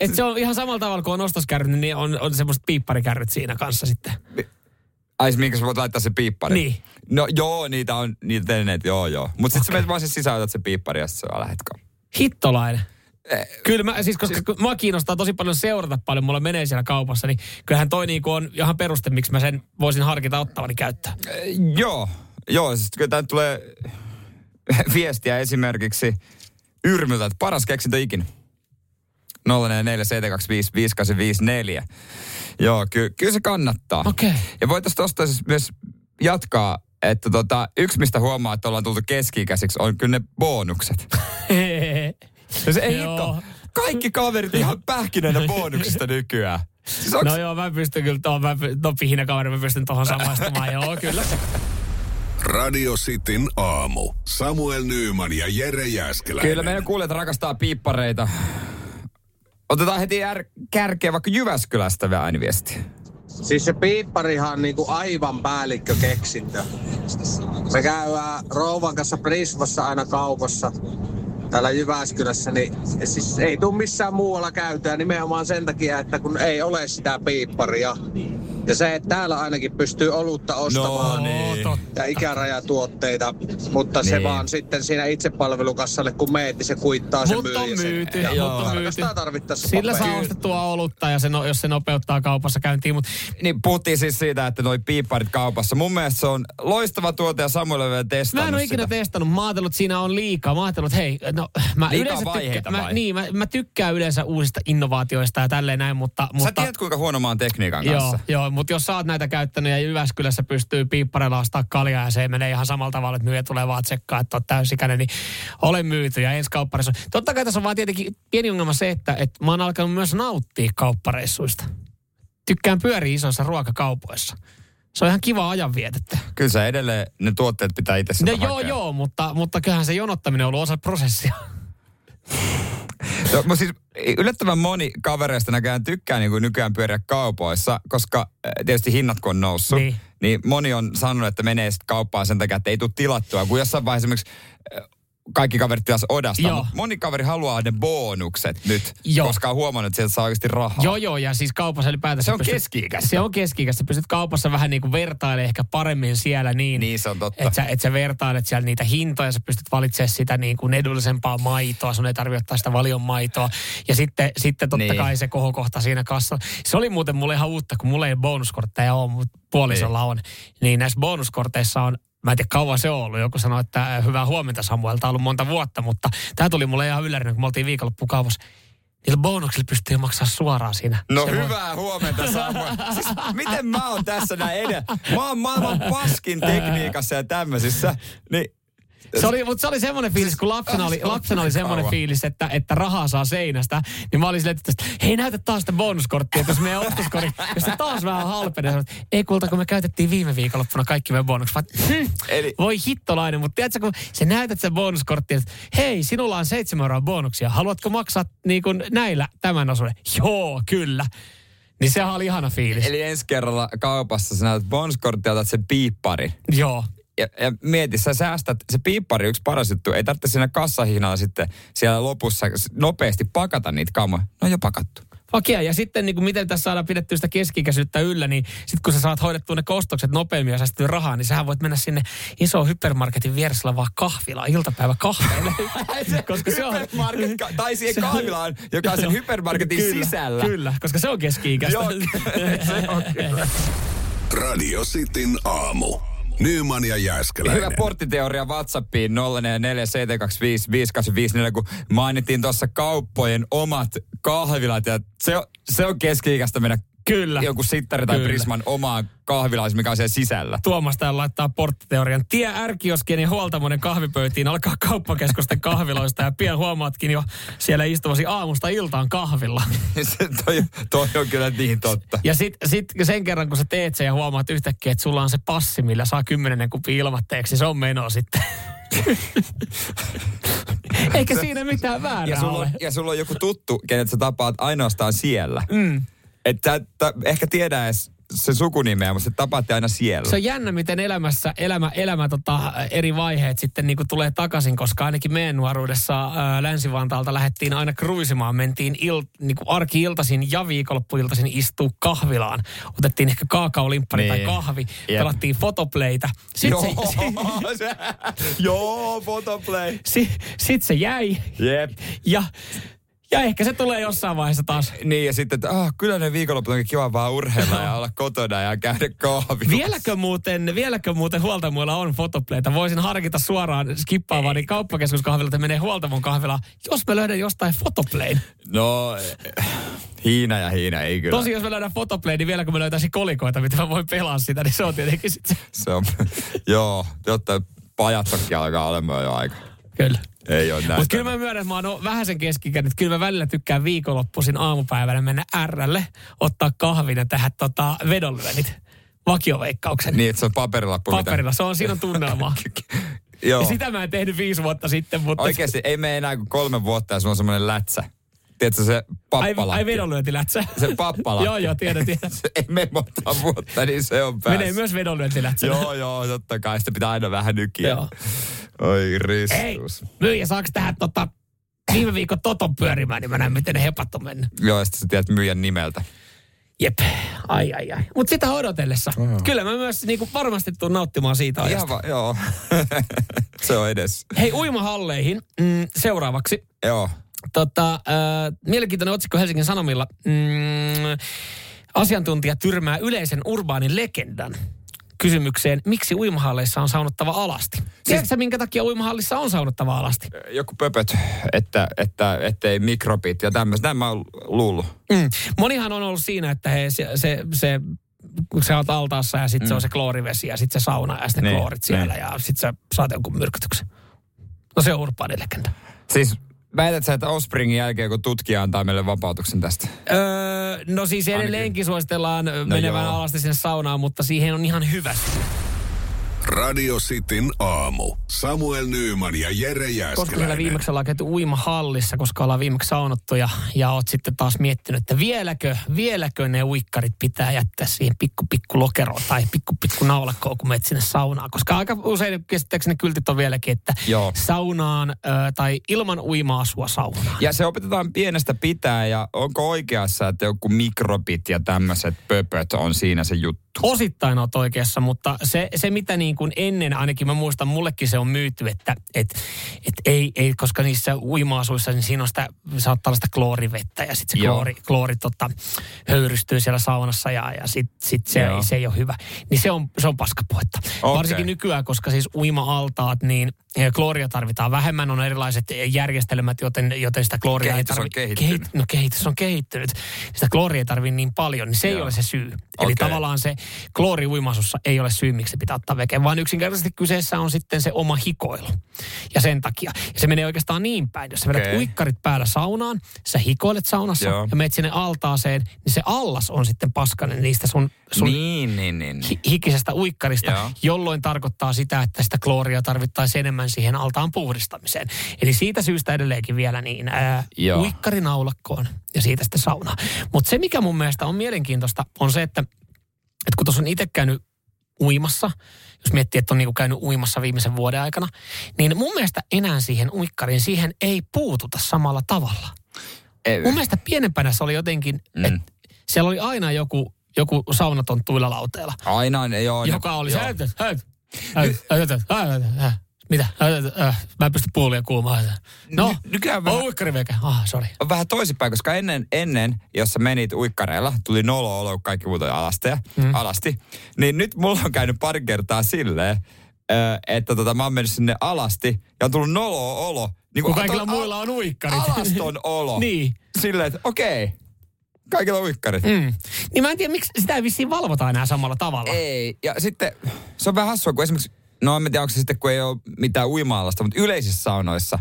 että se on ihan samalla tavalla kuin on ostoskärryt, niin on semmoiset piipparikärryt siinä kanssa sitten. Ai minkä sä voit laittaa se piippari? Niin. No joo, niitä telineet, joo. Mutta sitten sä menet vaan siis sisäytät se piippari ja sitten sä lähdet Hittolainen. Kyllä mä, siis koska mua kiinnostaa tosi paljon seurata paljon, mulla menee siellä kaupassa, niin kyllähän toi niinku on ihan peruste, miksi mä sen voisin harkita ottavani käyttää. Joo, siis kyllä täällä tulee viestiä esimerkiksi Yrmyltä, että paras keksintö ikinä. 047255854. Joo, kyllä se kannattaa. Okei. Okay. Ja voitaisiin tuosta siis myös jatkaa, että yksi mistä huomaa, että ollaan tultu keski-ikäisiksi, on kyllä ne bonukset. Se ei hitto. Kaikki kaverit ihan pähkinänä bonuksista nykyään. Siis onks... No joo, mä pystyn kyllä mä pystyn tohon samaistumaan. Joo, kyllä. Radio Cityn aamu. Samuel Nyman ja Jere Jääskeläinen. Kyllä meidän kuulijat rakastaa piippareita. Otetaan heti kärkeä vaikka Jyväskylästä vielä ääniviestiä. Siis se piipparihan on niinku aivan päällikkökeksintö. Me käydään rouvan kanssa Prismassa aina kaupassa. Täällä Jyväskylässä, niin siis ei tule missään muualla käytöä nimenomaan sen takia, että kun ei ole sitä piipparia. Ja se, että täällä ainakin pystyy olutta ostamaan ja ikärajatuotteita, mutta se vaan sitten siinä itsepalvelukassalle, kun meet, niin se kuittaa sen myyjä. Mutta on myyty. Sillä paperi. Saa ostettua olutta, ja jos se nopeuttaa kaupassa käyntiin. Niin puhuttiin siis siitä, että noi piipparit kaupassa. Mun mielestä se on loistava tuote, ja Samuel on vielä testannut. Mä en ole ikinä testannut. Mä ajatellut, että siinä on liikaa. Mä ajatellut, että hei, liikaa vaiheita vai? Mä tykkään yleensä uusista innovaatioista ja tälleen näin, mutta... Sä tiedät, kuinka huono mä oon tekniikan kanssa. Joo. Mutta jos sä oot näitä käyttänyt ja Jyväskylässä pystyy piipparella ostaa kaljaa ja se ei mene ihan samalla tavalla, että myyjä tulee vaan tsekkaa, että oot täysikäinen, niin ole myyty ja ensi kauppareissuun. Totta kai tässä on vaan tietenkin pieni ongelma se, että mä oon alkanut myös nauttia kauppareissuista. Tykkään pyöriä isoissa ruokakaupoissa. Se on ihan kiva ajanvietettä. Kyllä se edelleen ne tuotteet pitää itse sitä hakea. Joo, mutta kyllähän se jonottaminen on ollut osa prosessia. No, siis yllättävän moni kavereista näköjään tykkää niin kuin nykyään pyöriä kaupoissa, koska tietysti hinnat kun on noussut, niin moni on sanonut, että menee sitten kauppaan sen takia, että ei tule tilattua. Kun jossain vaiheessa esimerkiksi kaikki kaverit tilasi odasta, mutta moni kaveri haluaa ne bonukset nyt, koska on huomannut, että sieltä saa oikeasti rahaa. Joo, ja siis kaupassa ylipäätänsä... Se on keski-ikäistä. Pystyt kaupassa vähän niin kuin vertailemaan ehkä paremmin siellä niin se on totta. Että sä vertailet siellä niitä hintoja, sä pystyt valitsemaan sitä niin kuin edullisempaa maitoa, sun ei tarvitse ottaa sitä valion maitoa. Ja sitten totta kai se kohokohta siinä kassalla. Se oli muuten mulle ihan uutta, kun mulla ei bonuskortteja ole, mutta puolisolla on. Niin näissä bonuskorteissa on... Mä en tiedä, kauan se on ollut. Joku sanoi, että hyvää huomenta Samuel. Tää on ollut monta vuotta, mutta tää tuli mulle ihan yllärinä, kun me oltiin viikonloppukaupassa. Niillä bonuksilla pystyy maksaa suoraan siinä. No hyvää huomenta Samuel. Siis, miten mä oon tässä näin edellä? Mä oon maailman paskin tekniikassa ja tämmöisissä. Niin. Se oli semmoinen fiilis, kun lapsena oli semmoinen fiilis, että rahaa saa seinästä. Niin mä olin silleen, että hei näytä taas sitä bonuskorttia, että jos meidän ostoskori, jos se taas vähän halpenee. Sanoin, ei kulta, kun me käytettiin viime viikonloppuna kaikki meidän bonukset. Voi hittolainen, mutta tiedätkö, kun sä näytät sen bonuskorttia, että hei, sinulla on 7 euroa bonuksia. Haluatko maksaa niin kuin näillä tämän osuuden? Joo, kyllä. Niin sehän oli ihana fiilis. Eli ensi kerralla kaupassa sä näytät bonuskorttia, otat sen piipparin. Joo. Ja mieti, sä säästät, se piippari yksi paras juttu, ei tarvitse siinä kassahihnalla sitten siellä lopussa nopeasti pakata niitä kamoja. No jo pakattu. Okei, ja sitten niin miten tässä saadaan pidettyä sitä keski-ikäisyyttä yllä, niin sitten kun sä saat hoidettua ne ostokset nopeammin ja säästyy rahaa, niin sähän voit mennä sinne isoon hypermarketin vieressä olevaan kahvilaan, iltapäiväkahveille. Koska se on... tai siihen kahvilaan, joka on sen hypermarketin sisällä. Kyllä, koska se on keski-ikäistä. Joo, se on kyllä. Radio Cityn aamu. Nyman ja Jääskeläinen. Hyvä porttiteoria WhatsAppiin 047255854, kun mainittiin tuossa kauppojen omat kahvilat. Ja se on keski-ikäistä mennä Kyllä. Joku sittari tai Prisman oma kahvilais, mikä on siellä sisällä. Tuomas täällä laittaa porttiteorian. Tie ärkioskien ja huoltamoiden kahvipöytiin alkaa kauppakeskusten kahviloista ja pian huomaatkin jo siellä istuvasi aamusta iltaan kahvilla. Toi on kyllä niin totta. Ja sit sen kerran, kun sä teet sen ja huomaat yhtäkkiä, että sulla on se passi, millä saa 10 kupin ilmatteeksi. Se on menoa sitten. Eikä siinä mitään väärää ole. Ja sulla on joku tuttu, kenet sä tapaat ainoastaan siellä. Mm. Että ehkä tiedä edes se sukunimeä, mutta se tapaatte aina siellä. Se on jännä, miten elämä eri vaiheet sitten niin kuin tulee takaisin, koska ainakin meidän nuoruudessa Länsi-Vantaalta lähdettiin aina kruisimaan. Mentiin niin kuin arki-iltaisin ja viikonloppuiltaisin istuu kahvilaan. Otettiin ehkä kaakaolimpari tai kahvi. Yep. Pelattiin fotoplaytä. Joo, fotoplay. Sitten se jäi. Jep. Ja ehkä se tulee jossain vaiheessa taas. Niin, ja sitten, että kyllä ne viikonloput onkin kiva vaan urheilla ja olla kotona ja käydä kahvilla. Vieläkö muuten huoltamuilla on fotopleitä? Voisin harkita suoraan skippaavani niin kauppakeskuskahvilla, että menee huoltamon kahvilaan, jos mä löydän jostain fotoplein. No, hiina ei kyllä. Tosi, jos mä löydän fotoplein, niin vielä kun mä löytäisin kolikoita, mitä mä voin pelaa sitä, niin se on tietenkin sitten. Se on, joo, jotta pajatsokki alkaa olemaan jo aika. Kyllä. Ei ole näin. Mutta kyllä mä myönnän, että mä oon vähän sen keskikäinen. Kyllä mä välillä tykkään viikonloppuisin aamupäivällä mennä R:lle, ottaa kahvin ja tehdä vedonlyönnit, vakioveikkauksen. Niin, että se on paperilla. Se on, siinä on tunnelmaa. Joo. Ja sitä mä en tehnyt 5 vuotta sitten. Mutta oikeasti, ei mene enää kuin 3 vuotta ja se on semmoinen lätsä. Tiedätkö se pappalakki? Ai vedonlyöntilätsä. Se pappalakki. Joo, tiedän. Se ei mene monta vuotta, niin se on päässä. Menee myös vedonlyöntilätsä. Joo, totta kai. Sitä pitää aina vähän nykiä. Joo. Oi ristus. Ei, myyjä, saanko tähän viime viikon Toton pyörimään, niin mä näen, miten ne hepat on mennyt. Joo, ja sitten sä tiedät myyjän nimeltä. Jep, ai. Mutta sitä odotellessa. Oh. Kyllä mä myös niinku varmasti tuun nauttimaan siitä ajasta. Joo. Se on edes. Hei, uimahalleihin seuraavaksi. Joo. Mielenkiintoinen otsikko Helsingin Sanomilla. Asiantuntija tyrmää yleisen urbaanin legendan. Kysymykseen, miksi uimahalleissa on saunottava alasti? Tiedätkö sä, minkä takia uimahallissa on saunottava alasti? Joku pöpöt, ettei mikrobit ja tämmöistä. Näin mä oon luullut. Monihan on ollut siinä, että sä oot altaassa ja sit se on se kloorivesi ja sit se sauna ja sitten ne kloorit siellä ja sit sä saat jonkun myrkytyksen. No se on urbaani legenda. Siis väität sä, että Offspringin jälkeen, kun tutkija antaa meille vapautuksen tästä? No siis edelleenkin suositellaan menevän alasti sinne saunaan, mutta siihen on ihan hyvä. Radio Cityn aamu. Samuel Nyman ja Jere Jääskeläinen. Koska siellä viimeksi ollaan käyty uimahallissa, koska ollaan viimeksi saunottu ja oot sitten taas miettinyt, että vieläkö ne uikkarit pitää jättää siihen pikku lokeroon tai pikku naulakkoon, kun menet sinne saunaan. Koska aika usein käsittääkseni ne kyltit on vieläkin, että saunaan tai ilman uima-asua saunaan. Ja se opetetaan pienestä pitää ja onko oikeassa, että joku mikrobit ja tämmöiset pöpöt on siinä se juttu? Osittain olet oikeassa, mutta se mitä niin kuin ennen, ainakin mä muistan, mullekin se on myyty, että ei, koska niissä uima-asuissa, niin siinä on sitä kloorivettä ja sitten se kloori höyrystyy siellä saunassa ja sit se ei ole hyvä. Niin se on paskapuhetta. Okay. Varsinkin nykyään, koska siis uima-altaat, niin klooria tarvitaan vähemmän, on erilaiset järjestelmät, joten sitä klooria kehitys on kehittynyt. Sitä klooria ei tarvitse niin paljon, niin se ei ole se syy. Eli tavallaan se kloori uimasussa ei ole syy, miksi se pitää ottaa veke, vaan yksinkertaisesti kyseessä on sitten se oma hikoilu. Ja sen takia. Ja se menee oikeastaan niin päin. Jos sä vedät uikkarit päällä saunaan, sä hikoilet saunassa ja menet sinne altaaseen, niin se allas on sitten paskanen niistä sun hikisestä uikkarista, jolloin tarkoittaa sitä, että sitä klooria tarvittaisiin enemmän siihen altaan puhdistamiseen. Eli siitä syystä edelleenkin vielä niin uikkarinaulakkoon ja siitä sitten saunaan. Mutta se, mikä mun mielestä on mielenkiintoista, on se, että kun tuossa on itse käynyt uimassa, jos miettii, että on niinku käynyt uimassa viimeisen vuoden aikana, niin mun mielestä enää siihen uikkariin, siihen ei puututa samalla tavalla. Ei. Mun mielestä pienempänä se oli jotenkin, että siellä oli aina joku saunatonttuilla lauteella. Aina, joo. Joka oli se, mitä? Mä en pysty puolia kuumaan. No, uikkariveke. Sori. On vähän toisinpäin, koska ennen, jos sä menit uikkareilla, tuli nolo-olo, kaikki muut alasti. Niin nyt mulla on käynyt pari kertaa silleen, että mä oon mennyt sinne alasti ja on tullut nolo-olo. Niin kun kaikilla muilla on uikkarit. Alaston olo. Niin. Silleen, että okei. kaikilla on ykkärit. Mm. Niin mä en tiedä, miksi sitä ei vissiin valvota enää samalla tavalla. Ei, ja sitten se on vähän hassua, kun esimerkiksi, no en tiedä, onko se sitten, kun ei ole mitään uima-alasta, mutta yleisissä saunoissa,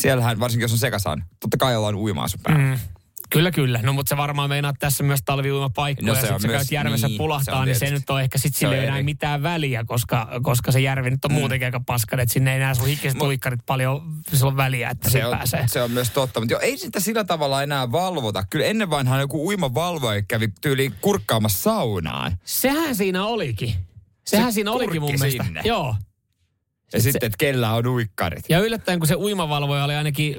siellähän, varsinkin jos on sekasauna, totta kai ollaan uimaa sun päällä. Mm. Kyllä, kyllä. No mutta se varmaan meinaat tässä myös talviuimapaikkoja. No, ja sitten sä käyt järvessä niin, pulahtaa, se niin se nyt on ehkä sitten sille enää mitään väliä, koska se järvi nyt on muutenkin aika paskan, että sinne ei enää sun hikiset uikkarit paljon silloin väliä, että se pääsee. Se on myös totta, mutta ei sitä sillä tavalla enää valvota. Kyllä ennen vanhaan joku uimavalvoja kävi tyyliin kurkkaamassa saunaan. Sehän siinä olikin. Sehän siinä olikin mun mielestä. Sinne. Joo. Ja sitten, että kellä on uikkarit. Ja yllättäen, kun se uimavalvoja oli ainakin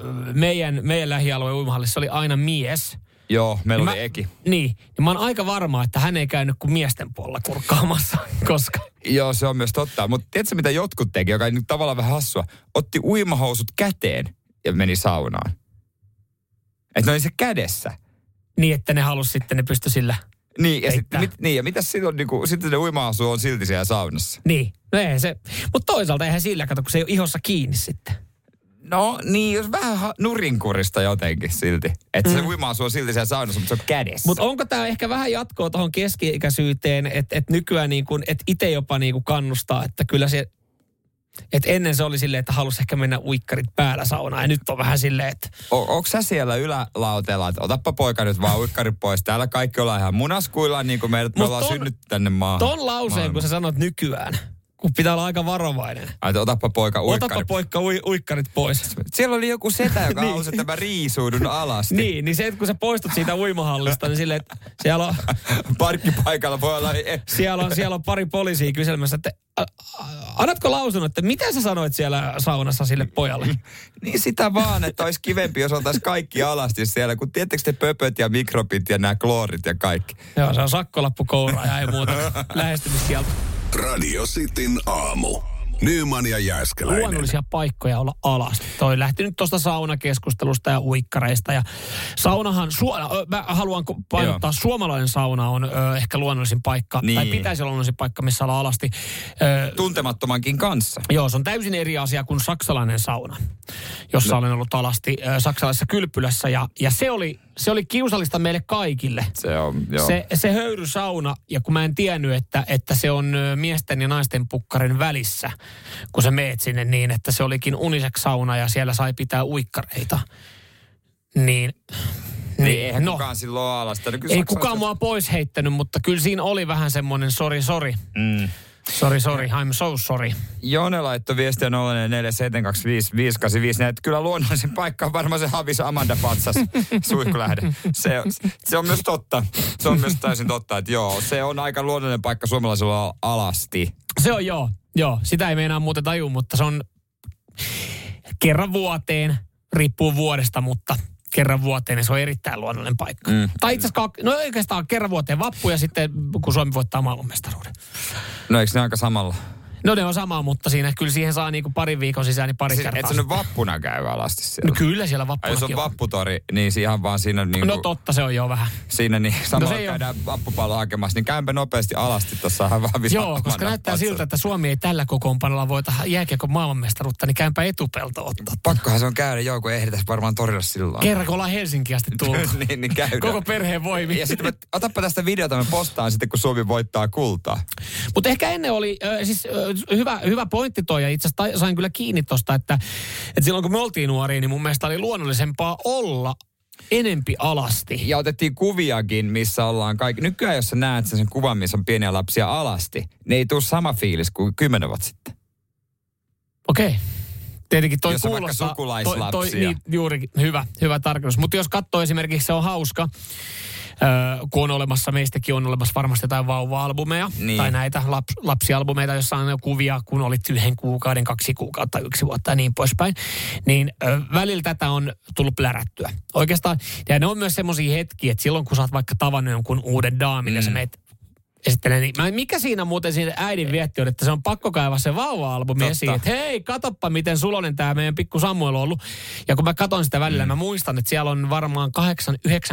meidän lähialueen uimahallissa, oli aina mies. Joo, meillä oli Eki. Niin, ja mä oon aika varma, että hän ei käynyt kuin miesten puolella kurkkaamassa, koska... Joo, se on myös totta. Mutta tiedätkö, mitä jotkut teki, joka ei nyt tavallaan vähän hassua? Otti uimahousut käteen ja meni saunaan. Että ne oli se kädessä. Niin, että ne halusi sitten, ne pystyi sillä... Niin, ja mitäs silloin, niinku, sitten ne uima-asu on silti siellä saunassa. Niin, no eihän se, mutta toisaalta eihän sillä kato, kun se ei ole ihossa kiinni sitten. No niin, jos vähän nurinkurista jotenkin silti. Että se uima-asu on silti siellä saunassa, mutta se on kädessä. Mutta onko tämä ehkä vähän jatkoa tuohon keski-ikäisyyteen, että nykyään niin kuin, että itse jopa niin kuin kannustaa, että kyllä se, että ennen se oli silleen, että halusi ehkä mennä uikkarit päällä saunaan, ja nyt on vähän silleen, että... Onko sä siellä ylälauteella, että otappa poika nyt vaan uikkarit pois, täällä kaikki ollaan ihan munaskuillaan, niin kuin me ollaan synnyt tänne maahan. Ton lauseen, kun sä sanot nykyään, kun pitää olla aika varovainen. Että otappa poika uikkarit. Otappa poika uikkarit pois. Siellä oli joku setä, joka halusi, että mä riisuudun alasti. Niin se, että kun sä poistut siitä uimahallista, niin silleen, että siellä on... Parkkipaikalla voi olla... Siellä on pari poliisia kyselmässä, että... Annatko lausunut, että mitä sä sanoit siellä saunassa sille pojalle? Niin sitä vaan, että olisi kivempi, jos oltaisiin kaikki alasti siellä, kun tiettekö te pöpöt ja mikrobit ja nämä kloorit ja kaikki. Joo, se on sakkolappukoura ja ei muuta lähestymiskieltä. Radio Cityn aamu. Nyman ja Jääskeläinen. Luonnollisia paikkoja olla alasti. Toi lähti nyt tuosta saunakeskustelusta ja uikkareista. Ja saunahan, mä haluan painottaa, suomalainen sauna on ehkä luonnollisin paikka. Niin. Tai pitäisi olla luonnollisin paikka, missä olla alasti. Tuntemattomankin kanssa. Joo, se on täysin eri asia kuin saksalainen sauna, jossa olen ollut alasti saksalaisessa kylpylässä. Ja se oli kiusallista meille kaikille. Se on, joo. Se höyrysauna, ja kun mä en tiennyt, että se on miesten ja naisten pukkarin välissä, kun sä meet sinne niin, että se olikin unisex-sauna ja siellä sai pitää uikkareita. Niin eihän kukaan silloin alasta. No, ei kukaan mua pois heittänyt, mutta kyllä siinä oli vähän semmoinen sori. Mm. Sori, I'm so sorry. Jone laittoi viestiä 047255854, että kyllä luonnollisin paikka on varmaan se Havis Amanda patsas suihkulähde. Se on myös totta. Se on myös täysin totta, että joo, se on aika luonnollinen paikka suomalaisella alasti. Se on joo. Sitä ei meinaa muuten tajua, mutta se on kerran vuoteen, riippuu vuodesta, mutta... Kerran vuoteen, niin se on erittäin luonnollinen paikka. Mm. Tai itse asiassa, no oikeastaan kerran vuoteen vappu ja sitten kun Suomi voittaa maailmanmestaruuden. No eikö ne aika samalla? No ne on sama, mutta siinä kyllä siihen saa niinku parin viikon sisään niin pari kertaa. Et se nyt vappuna käy alasti siellä? No kyllä siellä vappunakin on. Jos on vapputori, niin ihan vaan siinä niinku... No totta, se on jo vähän. Siinä niin samalla no käydään vappupallo hakemassa, niin käympä nopeasti alasti tuossa Havis. Joo, koska näyttää siltä, että Suomi ei tällä kokoonpanolla voita jääkiekon maailmanmestaruutta, niin käympä etupelto ottaa. Pakkohan se on käydä, joo, kun ehditäisi varmaan torilla silloin. Kerran kun ollaan Helsinkiin asti tullut. niin käydään. Koko perheen voimin. Ja sitten otappa tästä videota, me postaan sitten, kun Suomi voittaa kultaa. Mutta ehkä ennen oli siis Hyvä pointti toi, ja itse asiassa sain kyllä kiinni tosta, että silloin kun me oltiin nuoria, niin mun mielestä oli luonnollisempaa olla enempi alasti. Ja otettiin kuviakin, missä ollaan kaikki. Nykyään jos sä näet sen kuvan, missä on pieniä lapsia alasti, niin ei tule sama fiilis kuin 10 vuotta sitten. Okei. Tietenkin toi kuulostaa... Jos on vaikka sukulaislapsia. Niin, juurikin. Hyvä tarkoitus. Mutta jos katsoo esimerkiksi, se on hauska... kun on olemassa, meistäkin on olemassa varmasti jotain vauva-albumeja, niin, tai näitä lapsialbumeita, jossa on kuvia, kun olit 1 kuukauden, 2 kuukautta, 1 vuotta ja niin poispäin, niin välillä tätä on tullut plärättyä. Oikeastaan, ja ne on myös semmoisia hetkiä, että silloin kun sä oot vaikka tavannut jonkun uuden daamin, ja sä meet esittelee, niin mikä siinä muuten siinä äidin vietti on, että se on pakko kaivaa se vauva-albumi esiin, että hei, katoppa miten sulonen tämä meidän pikku Samuel on ollut. Ja kun mä katon sitä välillä, mä muistan, että siellä on varmaan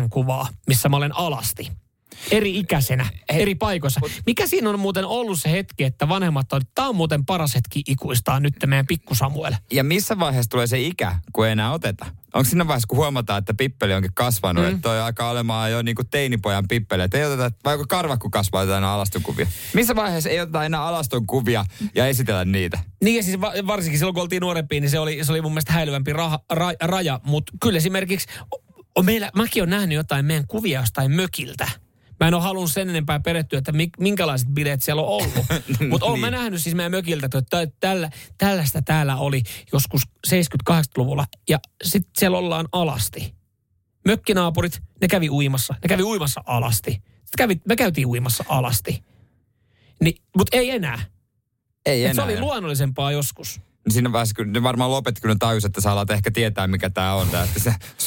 8-9 kuvaa, missä mä olen alasti. Eri ikäisenä, eri paikoissa. Mikä siinä on muuten ollut se hetki, että vanhemmat on, että tämä on muuten paras hetki ikuistaa nyt meidän pikku Samuel? Ja missä vaiheessa tulee se ikä, kun ei enää oteta? Onko siinä vaiheessa, kun huomataan, että pippeli onkin kasvanut, että toi alkaa olemaan jo niin kuin teinipojan pippeli, että ei oteta, vai onko karvakku kasvaa enää alastonkuvia? Missä vaiheessa ei oteta enää alastonkuvia ja esitellä niitä? Niin ja siis varsinkin silloin, kun oltiin nuorempia, niin se oli mun mielestä häilyvämpi raja, mutta kyllä esimerkiksi, mäkin on nähnyt jotain meidän kuvia jostain mökiltä. Mä en ole halunnut sen enempää perehtyä, että minkälaiset bileet siellä on ollut. Mutta olen mä nähnyt siis meidän mökiltä, että tällaista täällä oli joskus 70-80-luvulla. Ja sitten siellä ollaan alasti. Mökkinaapurit, ne kävi uimassa. Ne kävi uimassa alasti. Me käytiin uimassa alasti. Mutta ei enää. Ei enää. Se oli luonnollisempaa joskus. Siinä vaiheessa, kun ne varmaan lopetti, kun ne tajus, että sä alat ehkä tietää, mikä tää on.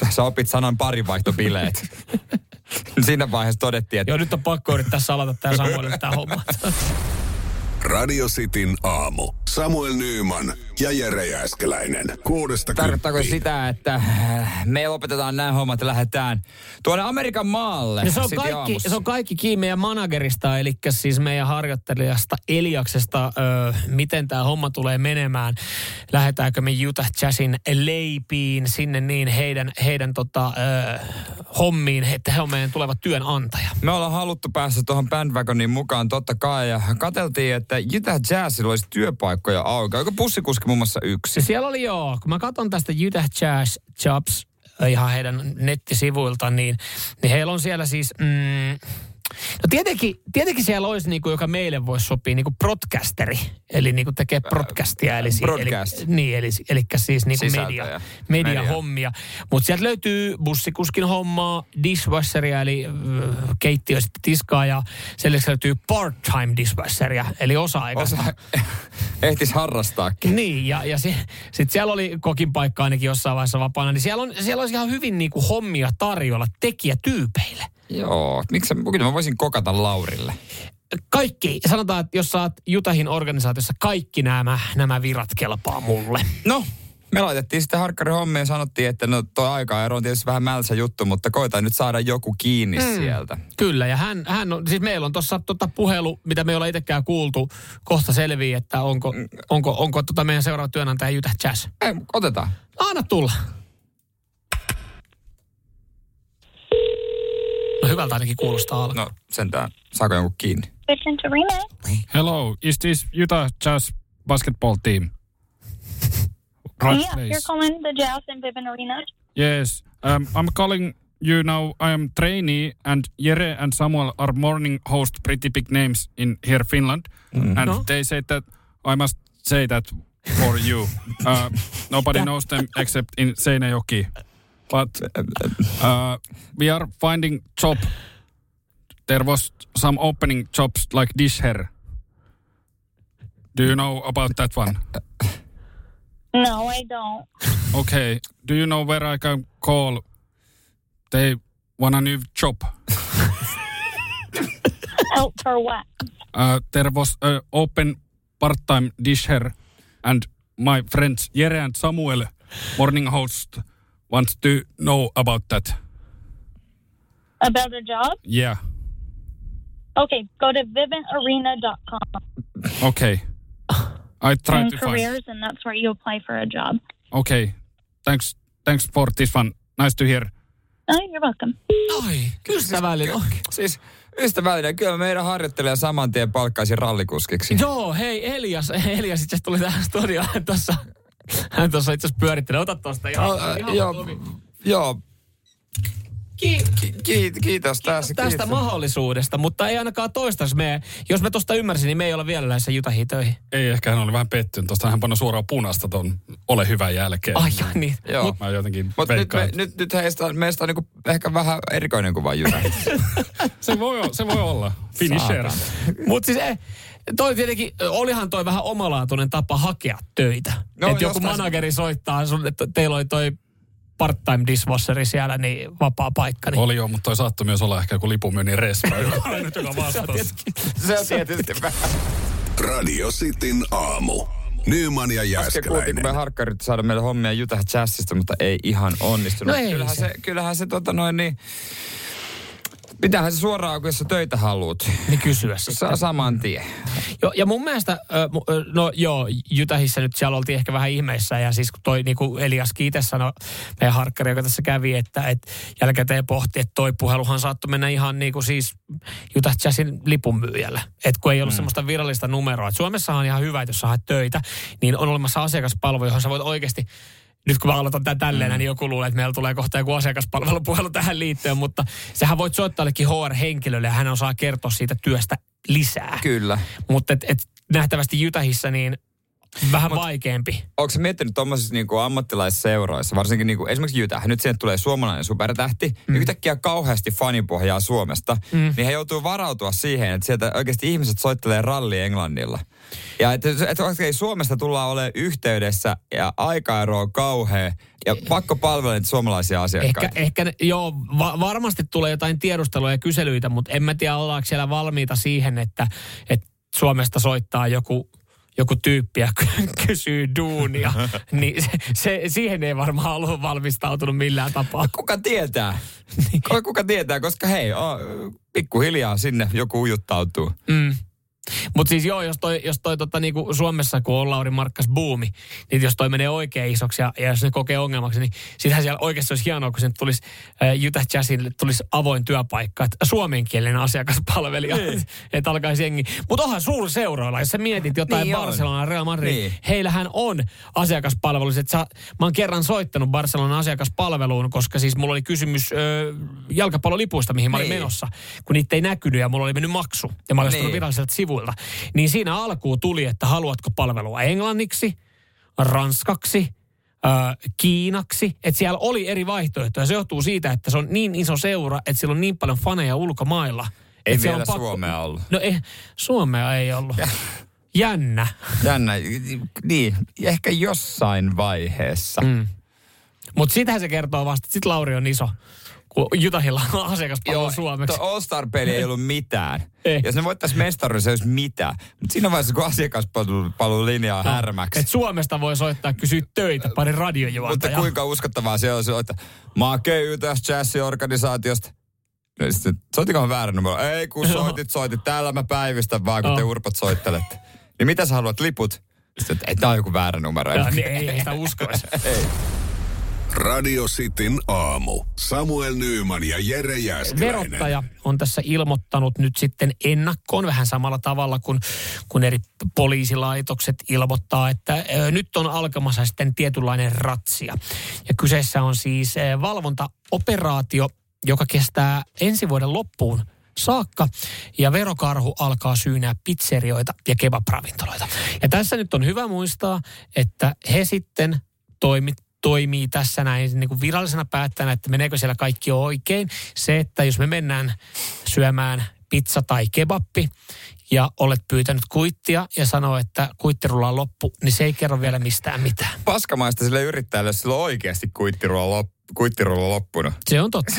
Sä opit sanan parinvaihtobileet. Siinä vaiheessa todettiin, että... Joo, nyt on pakko yrittää salata tää Samuelille tää homma. Radio Cityn aamu. Samuel Nyman ja Jere Jääskeläinen. 6-10. Tarkoittaako sitä, että me lopetetaan nämä hommat ja lähdetään tuonne Amerikan maalle? No se on kaikki kiinni meidän managerista, eli siis meidän harjoittelijasta Eliaksesta, miten tämä homma tulee menemään. Lähdetäänkö me Utah Jazzin leipiin sinne niin heidän hommiin, että he on meidän tuleva työnantaja? Me ollaan haluttu päästä tuohon bandwagonin mukaan totta kai ja katseltiin, että Utah Jazzilla olisi työpaikkoja auki. Oliko bussikuski muun muassa yksi? Siellä oli joo. Kun mä katson tästä Utah Jazz Jobs ihan heidän nettisivuilta, niin heillä on siellä siis... No tietenkin siellä olisi, niin kuin, joka meille voisi sopia, niin kuin broadcasteri. Eli niin kuin tekee broadcastia. Eli siis niin kuin mediahommia. Mutta sieltä löytyy bussikuskin hommaa, dishwasheria, eli keittiö sitten tiskaa. Ja sen lisäksi löytyy part-time dishwasheria, eli osa-aikaista. Ehtis harrastaakin. Niin, ja sitten siellä oli kokin paikka ainakin jossain vaiheessa vapaana. Niin siellä olisi ihan hyvin niin kuin hommia tarjolla tekijätyypeille. Joo, kyllä mä voisin kokata Laurille. Kaikki, sanotaan, että jos sä oot Utahin organisaatiossa, kaikki nämä virat kelpaa mulle. No, me laitettiin sitten harkkarihommia ja sanottiin, että no toi aikaero on tietysti vähän mälsä juttu, mutta koitaan nyt saada joku kiinni sieltä. Kyllä, ja hän on, siis meillä on tuossa puhelu, mitä me ei olla itsekään kuultu, kohta selviää, että onko meidän seuraava työnantaja Utah Jazz. Ei, otetaan. Anna tulla. No hyvältä ainakin kuulostaa alkaa. No sentään. Saako jonkun kiinni? Hello, is this Utah Jazz basketball team? Right yeah, place. You're calling the Jazz in Vivint Arena? Yes, I'm calling you now. I am trainee and Jere and Samuel are morning host pretty big names in here Finland. And they said that I must say that for you. Nobody knows them except in Seinäjoki. But we are finding job. There was some opening jobs like this here. Do you know about that one? No, I don't. Okay. Do you know where I can call? They want a new job. Out for what? There was an open part-time dish here. And my friends Jere and Samuel, morning host, wants to know about that. About a job? Yeah. Okay, go to vivintarena.com. Okay. I tried to find... careers, and that's where you apply for a job. Okay. Thanks for this one. Nice to hear. No, you're welcome. Oi, ystävällinen. Siis ystävällinen. Kyllä meidän harjoittelija saman tien palkkaisi rallikuskiksi. Joo, hei Elias itse tuli tähän studioon tuossa... Hän tuossa itse asiassa pyörittelee. Ota tuosta ihan joo. Kiitos tästä mahdollisuudesta, mutta ei ainakaan toistais me. Jos mä tuosta ymmärsin, niin me ei ole vielä lähdössä Utahiin töihin. Ei, ehkä hän oli vähän pettynyt. Tuosta hän pannut suoraan punasta ton ole hyvän jälkeen. Ai ja niin. Joo. Mä jotenkin veikkaan. Nyt meistä on niinku ehkä vähän erikoinen kuin vaan Utah. se voi olla. Finisher. Mut siis toi tietenkin, olihan toi vähän omalaatuinen tapa hakea töitä. No, että joku manageri soittaa sun, että teillä oli toi part-time dishwasheri siellä, niin vapaa paikka. Niin. Oli joo, mutta toi saattoi myös olla ehkä joku lipunmyynnin respa, joka vastasi. Se on tietysti vähän. Radio Cityn aamu. Nyman ja Jääskeläinen. Äsken kuultiin, kun me harkkarit saada meille hommia Utah Jazzista, mutta ei ihan onnistunut. No ei kyllähän se Pitäähän se suoraan, kun sä töitä haluut. Niin kysyä sitten. Saman tien. Joo, ja mun mielestä, no joo, Jytähissä nyt siellä oltiin ehkä vähän ihmeissä. Ja siis kun toi niin kuin Eliaskin itse sanoi, meidän harkkari, joka tässä kävi, että jälkikäteen pohti, että toi puheluhan saattoi mennä ihan niin kuin siis Utah Jazzin lipunmyyjällä. Että kun ei ollut semmoista virallista numeroa. Et Suomessahan on ihan hyvä, että jos sä haet töitä, niin on olemassa asiakaspalvelu, johon sä voit oikeasti... Nyt kun mä aloitan tämän tälleen, niin joku luulee, että meillä tulee kohta joku asiakaspalvelupuhelu tähän liittyen, mutta sähän voit soittaa jollekin HR-henkilölle ja hän osaa kertoa siitä työstä lisää. Kyllä. Mutta nähtävästi Utahissa niin vähän vaikeampi. Onko sä miettinyt tuommoisissa niinku ammattilaisseuroissa, varsinkin niinku, esimerkiksi Utah, nyt siihen tulee suomalainen supertähti, ja yhtäkkiä kauheasti fanipohjaa Suomesta, niin he joutuu varautua siihen, että sieltä oikeasti ihmiset soittelee ralli Englannilla. Ja että Suomesta tullaan olemaan yhteydessä ja aikaero on kauhea ja pakko palvella suomalaisia asiakkaita. Varmasti tulee jotain tiedustelua ja kyselyitä, mutta en mä tiedä ollaanko siellä valmiita siihen, että Suomesta soittaa joku tyyppi ja kysyy duunia, niin siihen ei varmaan ollut valmistautunut millään tapaa. Kuka tietää? Kuka tietää, koska hei, pikkuhiljaa sinne joku ujuttautuu. Mm. Mutta siis joo, jos toi niinku Suomessa, kun on Lauri Markkas buumi, niin jos toi menee oikein isoksi ja jos ne kokee ongelmaksi, niin sitähän siellä oikeasti olisi hienoa, kun sen tulisi Utah Jazzille tulisi avoin työpaikka, että suomenkielinen asiakaspalvelija, että alkaisi jengi. Mutta onhan suurseuroilla, jos sä mietit jotain niin Barcelona, Real Madrid, niin heillähän on asiakaspalvelu. Mä oon kerran soittanut Barcelonan asiakaspalveluun, koska siis mulla oli kysymys jalkapallolipuista, mihin mä olin menossa, kun niitä ei näkynyt ja mulla oli mennyt maksu ja mä olin ostanut viralliselta sivuilta. Niin siinä alkuun tuli, että haluatko palvelua englanniksi, ranskaksi, kiinaksi. Että siellä oli eri vaihtoehtoja. Se johtuu siitä, että se on niin iso seura, että siellä on niin paljon faneja ulkomailla. Ei vielä Suomea ollut. No ei, Suomea ei ollut. Jännä. Jännä, niin. Ehkä jossain vaiheessa. Mm. Mutta sitähän se kertoo vasta, että sit Lauri on iso. Jutahilla on asiakaspalvelu suomeksi. Joo, All-Star-peli ei ollut mitään. Ei. Jos ne voittaisi mestaruuden, se ei olisi mitään. Mutta siinä vaiheessa, kun asiakaspalvelun linja on härmäksi. Et Suomesta voi soittaa kysyä töitä pari radiojuontajaa. Mutta kuinka uskottavaa se on, että mä oon Utah Jazzin organisaatiosta. No, soitikohan väärän numero? Ei, kun soitit. Täällä mä päivystän vaan, kun te urpat soittelette. Niin mitä sä haluat, liput? Sitten, että tää on joku väärä numero. No, niin, ei sitä uskoisi. Ei. Radio Cityn aamu. Samuel Nyman ja Jere Jääskeläinen. Verottaja on tässä ilmoittanut nyt sitten ennakkoon vähän samalla tavalla kuin kun eri poliisilaitokset ilmoittaa, että nyt on alkamassa sitten tietynlainen ratsia. Ja kyseessä on siis valvontaoperaatio, joka kestää ensi vuoden loppuun saakka, ja verokarhu alkaa syynää pizzerioita ja kebabravintoloita. Ja tässä nyt on hyvä muistaa, että he sitten toimii tässä näin niin kuin virallisena päättäjänä, että meneekö siellä kaikki oikein. Se, että jos me mennään syömään pizza tai kebappi ja olet pyytänyt kuittia ja sanoo, että kuittirulla on loppu, niin se ei kerro vielä mistään mitään. Paskamaista sille yrittäjälle, jos sillä on oikeasti kuittirulla loppunut. Se on totta.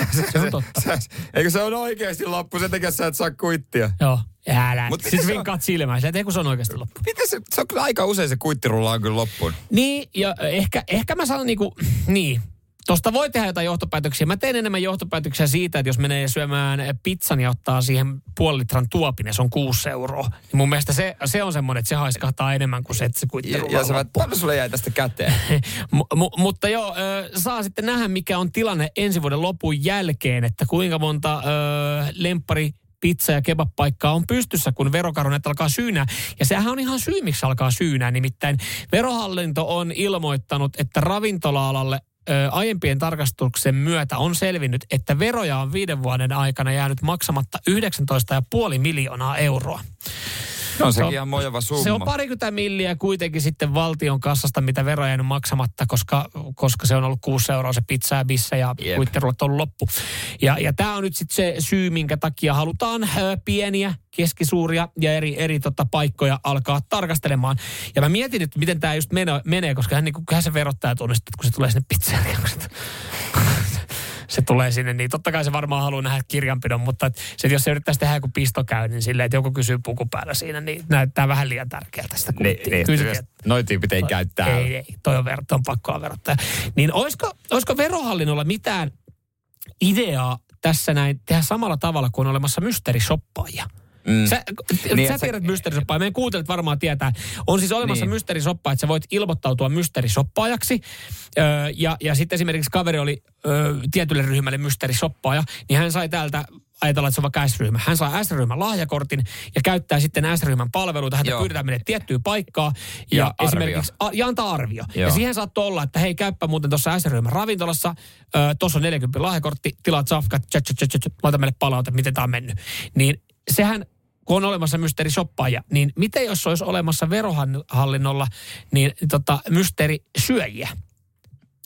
Eikö se on oikeasti loppu? Sen takia sä et saa kuittia. Joo. Älä. Sitten vinkaat silmään. Sillä ei kun se on oikeasti loppu. Miten se on aika usein se kuittirulla on kyllä loppuun. Niin, ja ehkä mä sanon niin. Tuosta voi tehdä jotain johtopäätöksiä. Mä teen enemmän johtopäätöksiä siitä, että jos menee syömään pizzan ja ottaa siihen puoli litran tuopin, se on 6 euroa. Niin mun mielestä se on semmoinen, että se haiskahtaa enemmän kuin se, että se kuittirulla ja on loppu. Ja sulle jäi tästä käteen. Mutta joo, saa sitten nähdä, mikä on tilanne ensi vuoden lopun jälkeen, että kuinka monta lemppari pizza- ja kebab-paikkaa on pystyssä, kun verokarhu näitä alkaa syynää. Ja sehän on ihan syy, miksi alkaa syynää. Nimittäin Verohallinto on ilmoittanut, että ravintola-alalle aiempien tarkastuksen myötä on selvinnyt, että veroja on 5 vuoden aikana jäänyt maksamatta 19,5 miljoonaa euroa. No sekin ihan mojava summa. Se on 20 milliä kuitenkin sitten valtion kassasta, mitä veroja on maksamatta, koska se on ollut 6 euroa se pizza ja bissa ja kuittirulat on loppu. Ja tämä on nyt sitten se syy, minkä takia halutaan pieniä, keskisuuria ja eri paikkoja alkaa tarkastelemaan. Ja mä mietin nyt, miten tämä just menee, koska hän se verottaa tunnistaa, kun se tulee sinne pizzeriaan. Se tulee sinne, niin totta kai se varmaan haluaa nähdä kirjanpidon, mutta se, jos se yrittäisi tehdä joku pistokäynnin niin silleen, että joku kysyy puku päällä siinä, niin näyttää vähän liian tärkeältä sitä kuittia. Noin tyypit ei käyttää. Ei, toi on pakkoa verottaa. Niin olisiko Verohallinnolla mitään ideaa tässä näin tehdä samalla tavalla kuin on olemassa mysteerishoppaajia. Mm. Sä tiedät mysteerisoppaajia. Meidän kuuntelit varmaan tietää. On siis olemassa niin. mysteerisoppaajia, että sä voit ilmoittautua mysteerishoppaajaksi. Ja sitten esimerkiksi kaveri oli tietylle ryhmälle mysteerishoppaaja, niin hän sai täältä, ajatellaan, että se on vaikka S-ryhmä. Hän saa S-ryhmän lahjakortin ja käyttää sitten S-ryhmän palveluita. Häntä pyydetään mennä tiettyyn paikkaan ja esimerkiksi antaa arvio. Joo. Ja siihen saattoi olla, että hei, käyppä muuten tuossa S-ryhmän ravintolassa. Tuossa on 40 lahjakortti, tilaat safkat, laita meille palaute, miten tämä on mennyt. Niin sehän, kun on olemassa mysteerishoppaaja, niin miten jos olisi olemassa verohallinnolla niin mysteerisyöjiä?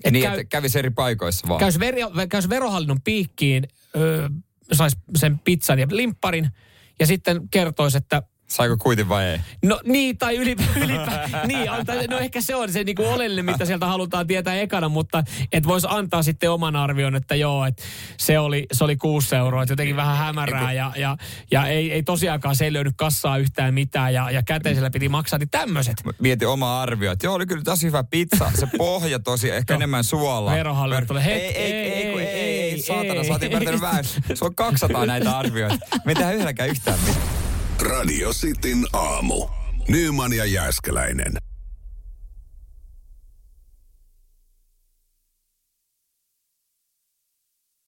Et niin, että kävisi eri paikoissa vaan. Käys verohallinnon piikkiin, saisi sen pizzan ja limpparin, ja sitten kertoisi, että... Saiko kuitin vai ei? No niin, tai no ehkä se on se niinku oleellinen, mitä sieltä halutaan tietää ekana, mutta et voisi antaa sitten oman arvion, että joo, että se oli 6 euroa, että jotenkin vähän hämärää, ja ei tosiaankaan, se ei löydy kassaa yhtään mitään, ja käteisellä piti maksaa, niin tämmöiset. Mieti oma arvio, että joo, oli kyllä tosi hyvä pizza, se pohja tosi, ehkä enemmän suolaa. Verohallinto tulee, ei, saatana, saatiin pärtänyt vähän, se on 200 näitä arvioita, me ei tehdä yhdelläkään yhtään mitään. Radio Cityn aamu. Nyman ja Jääskeläinen.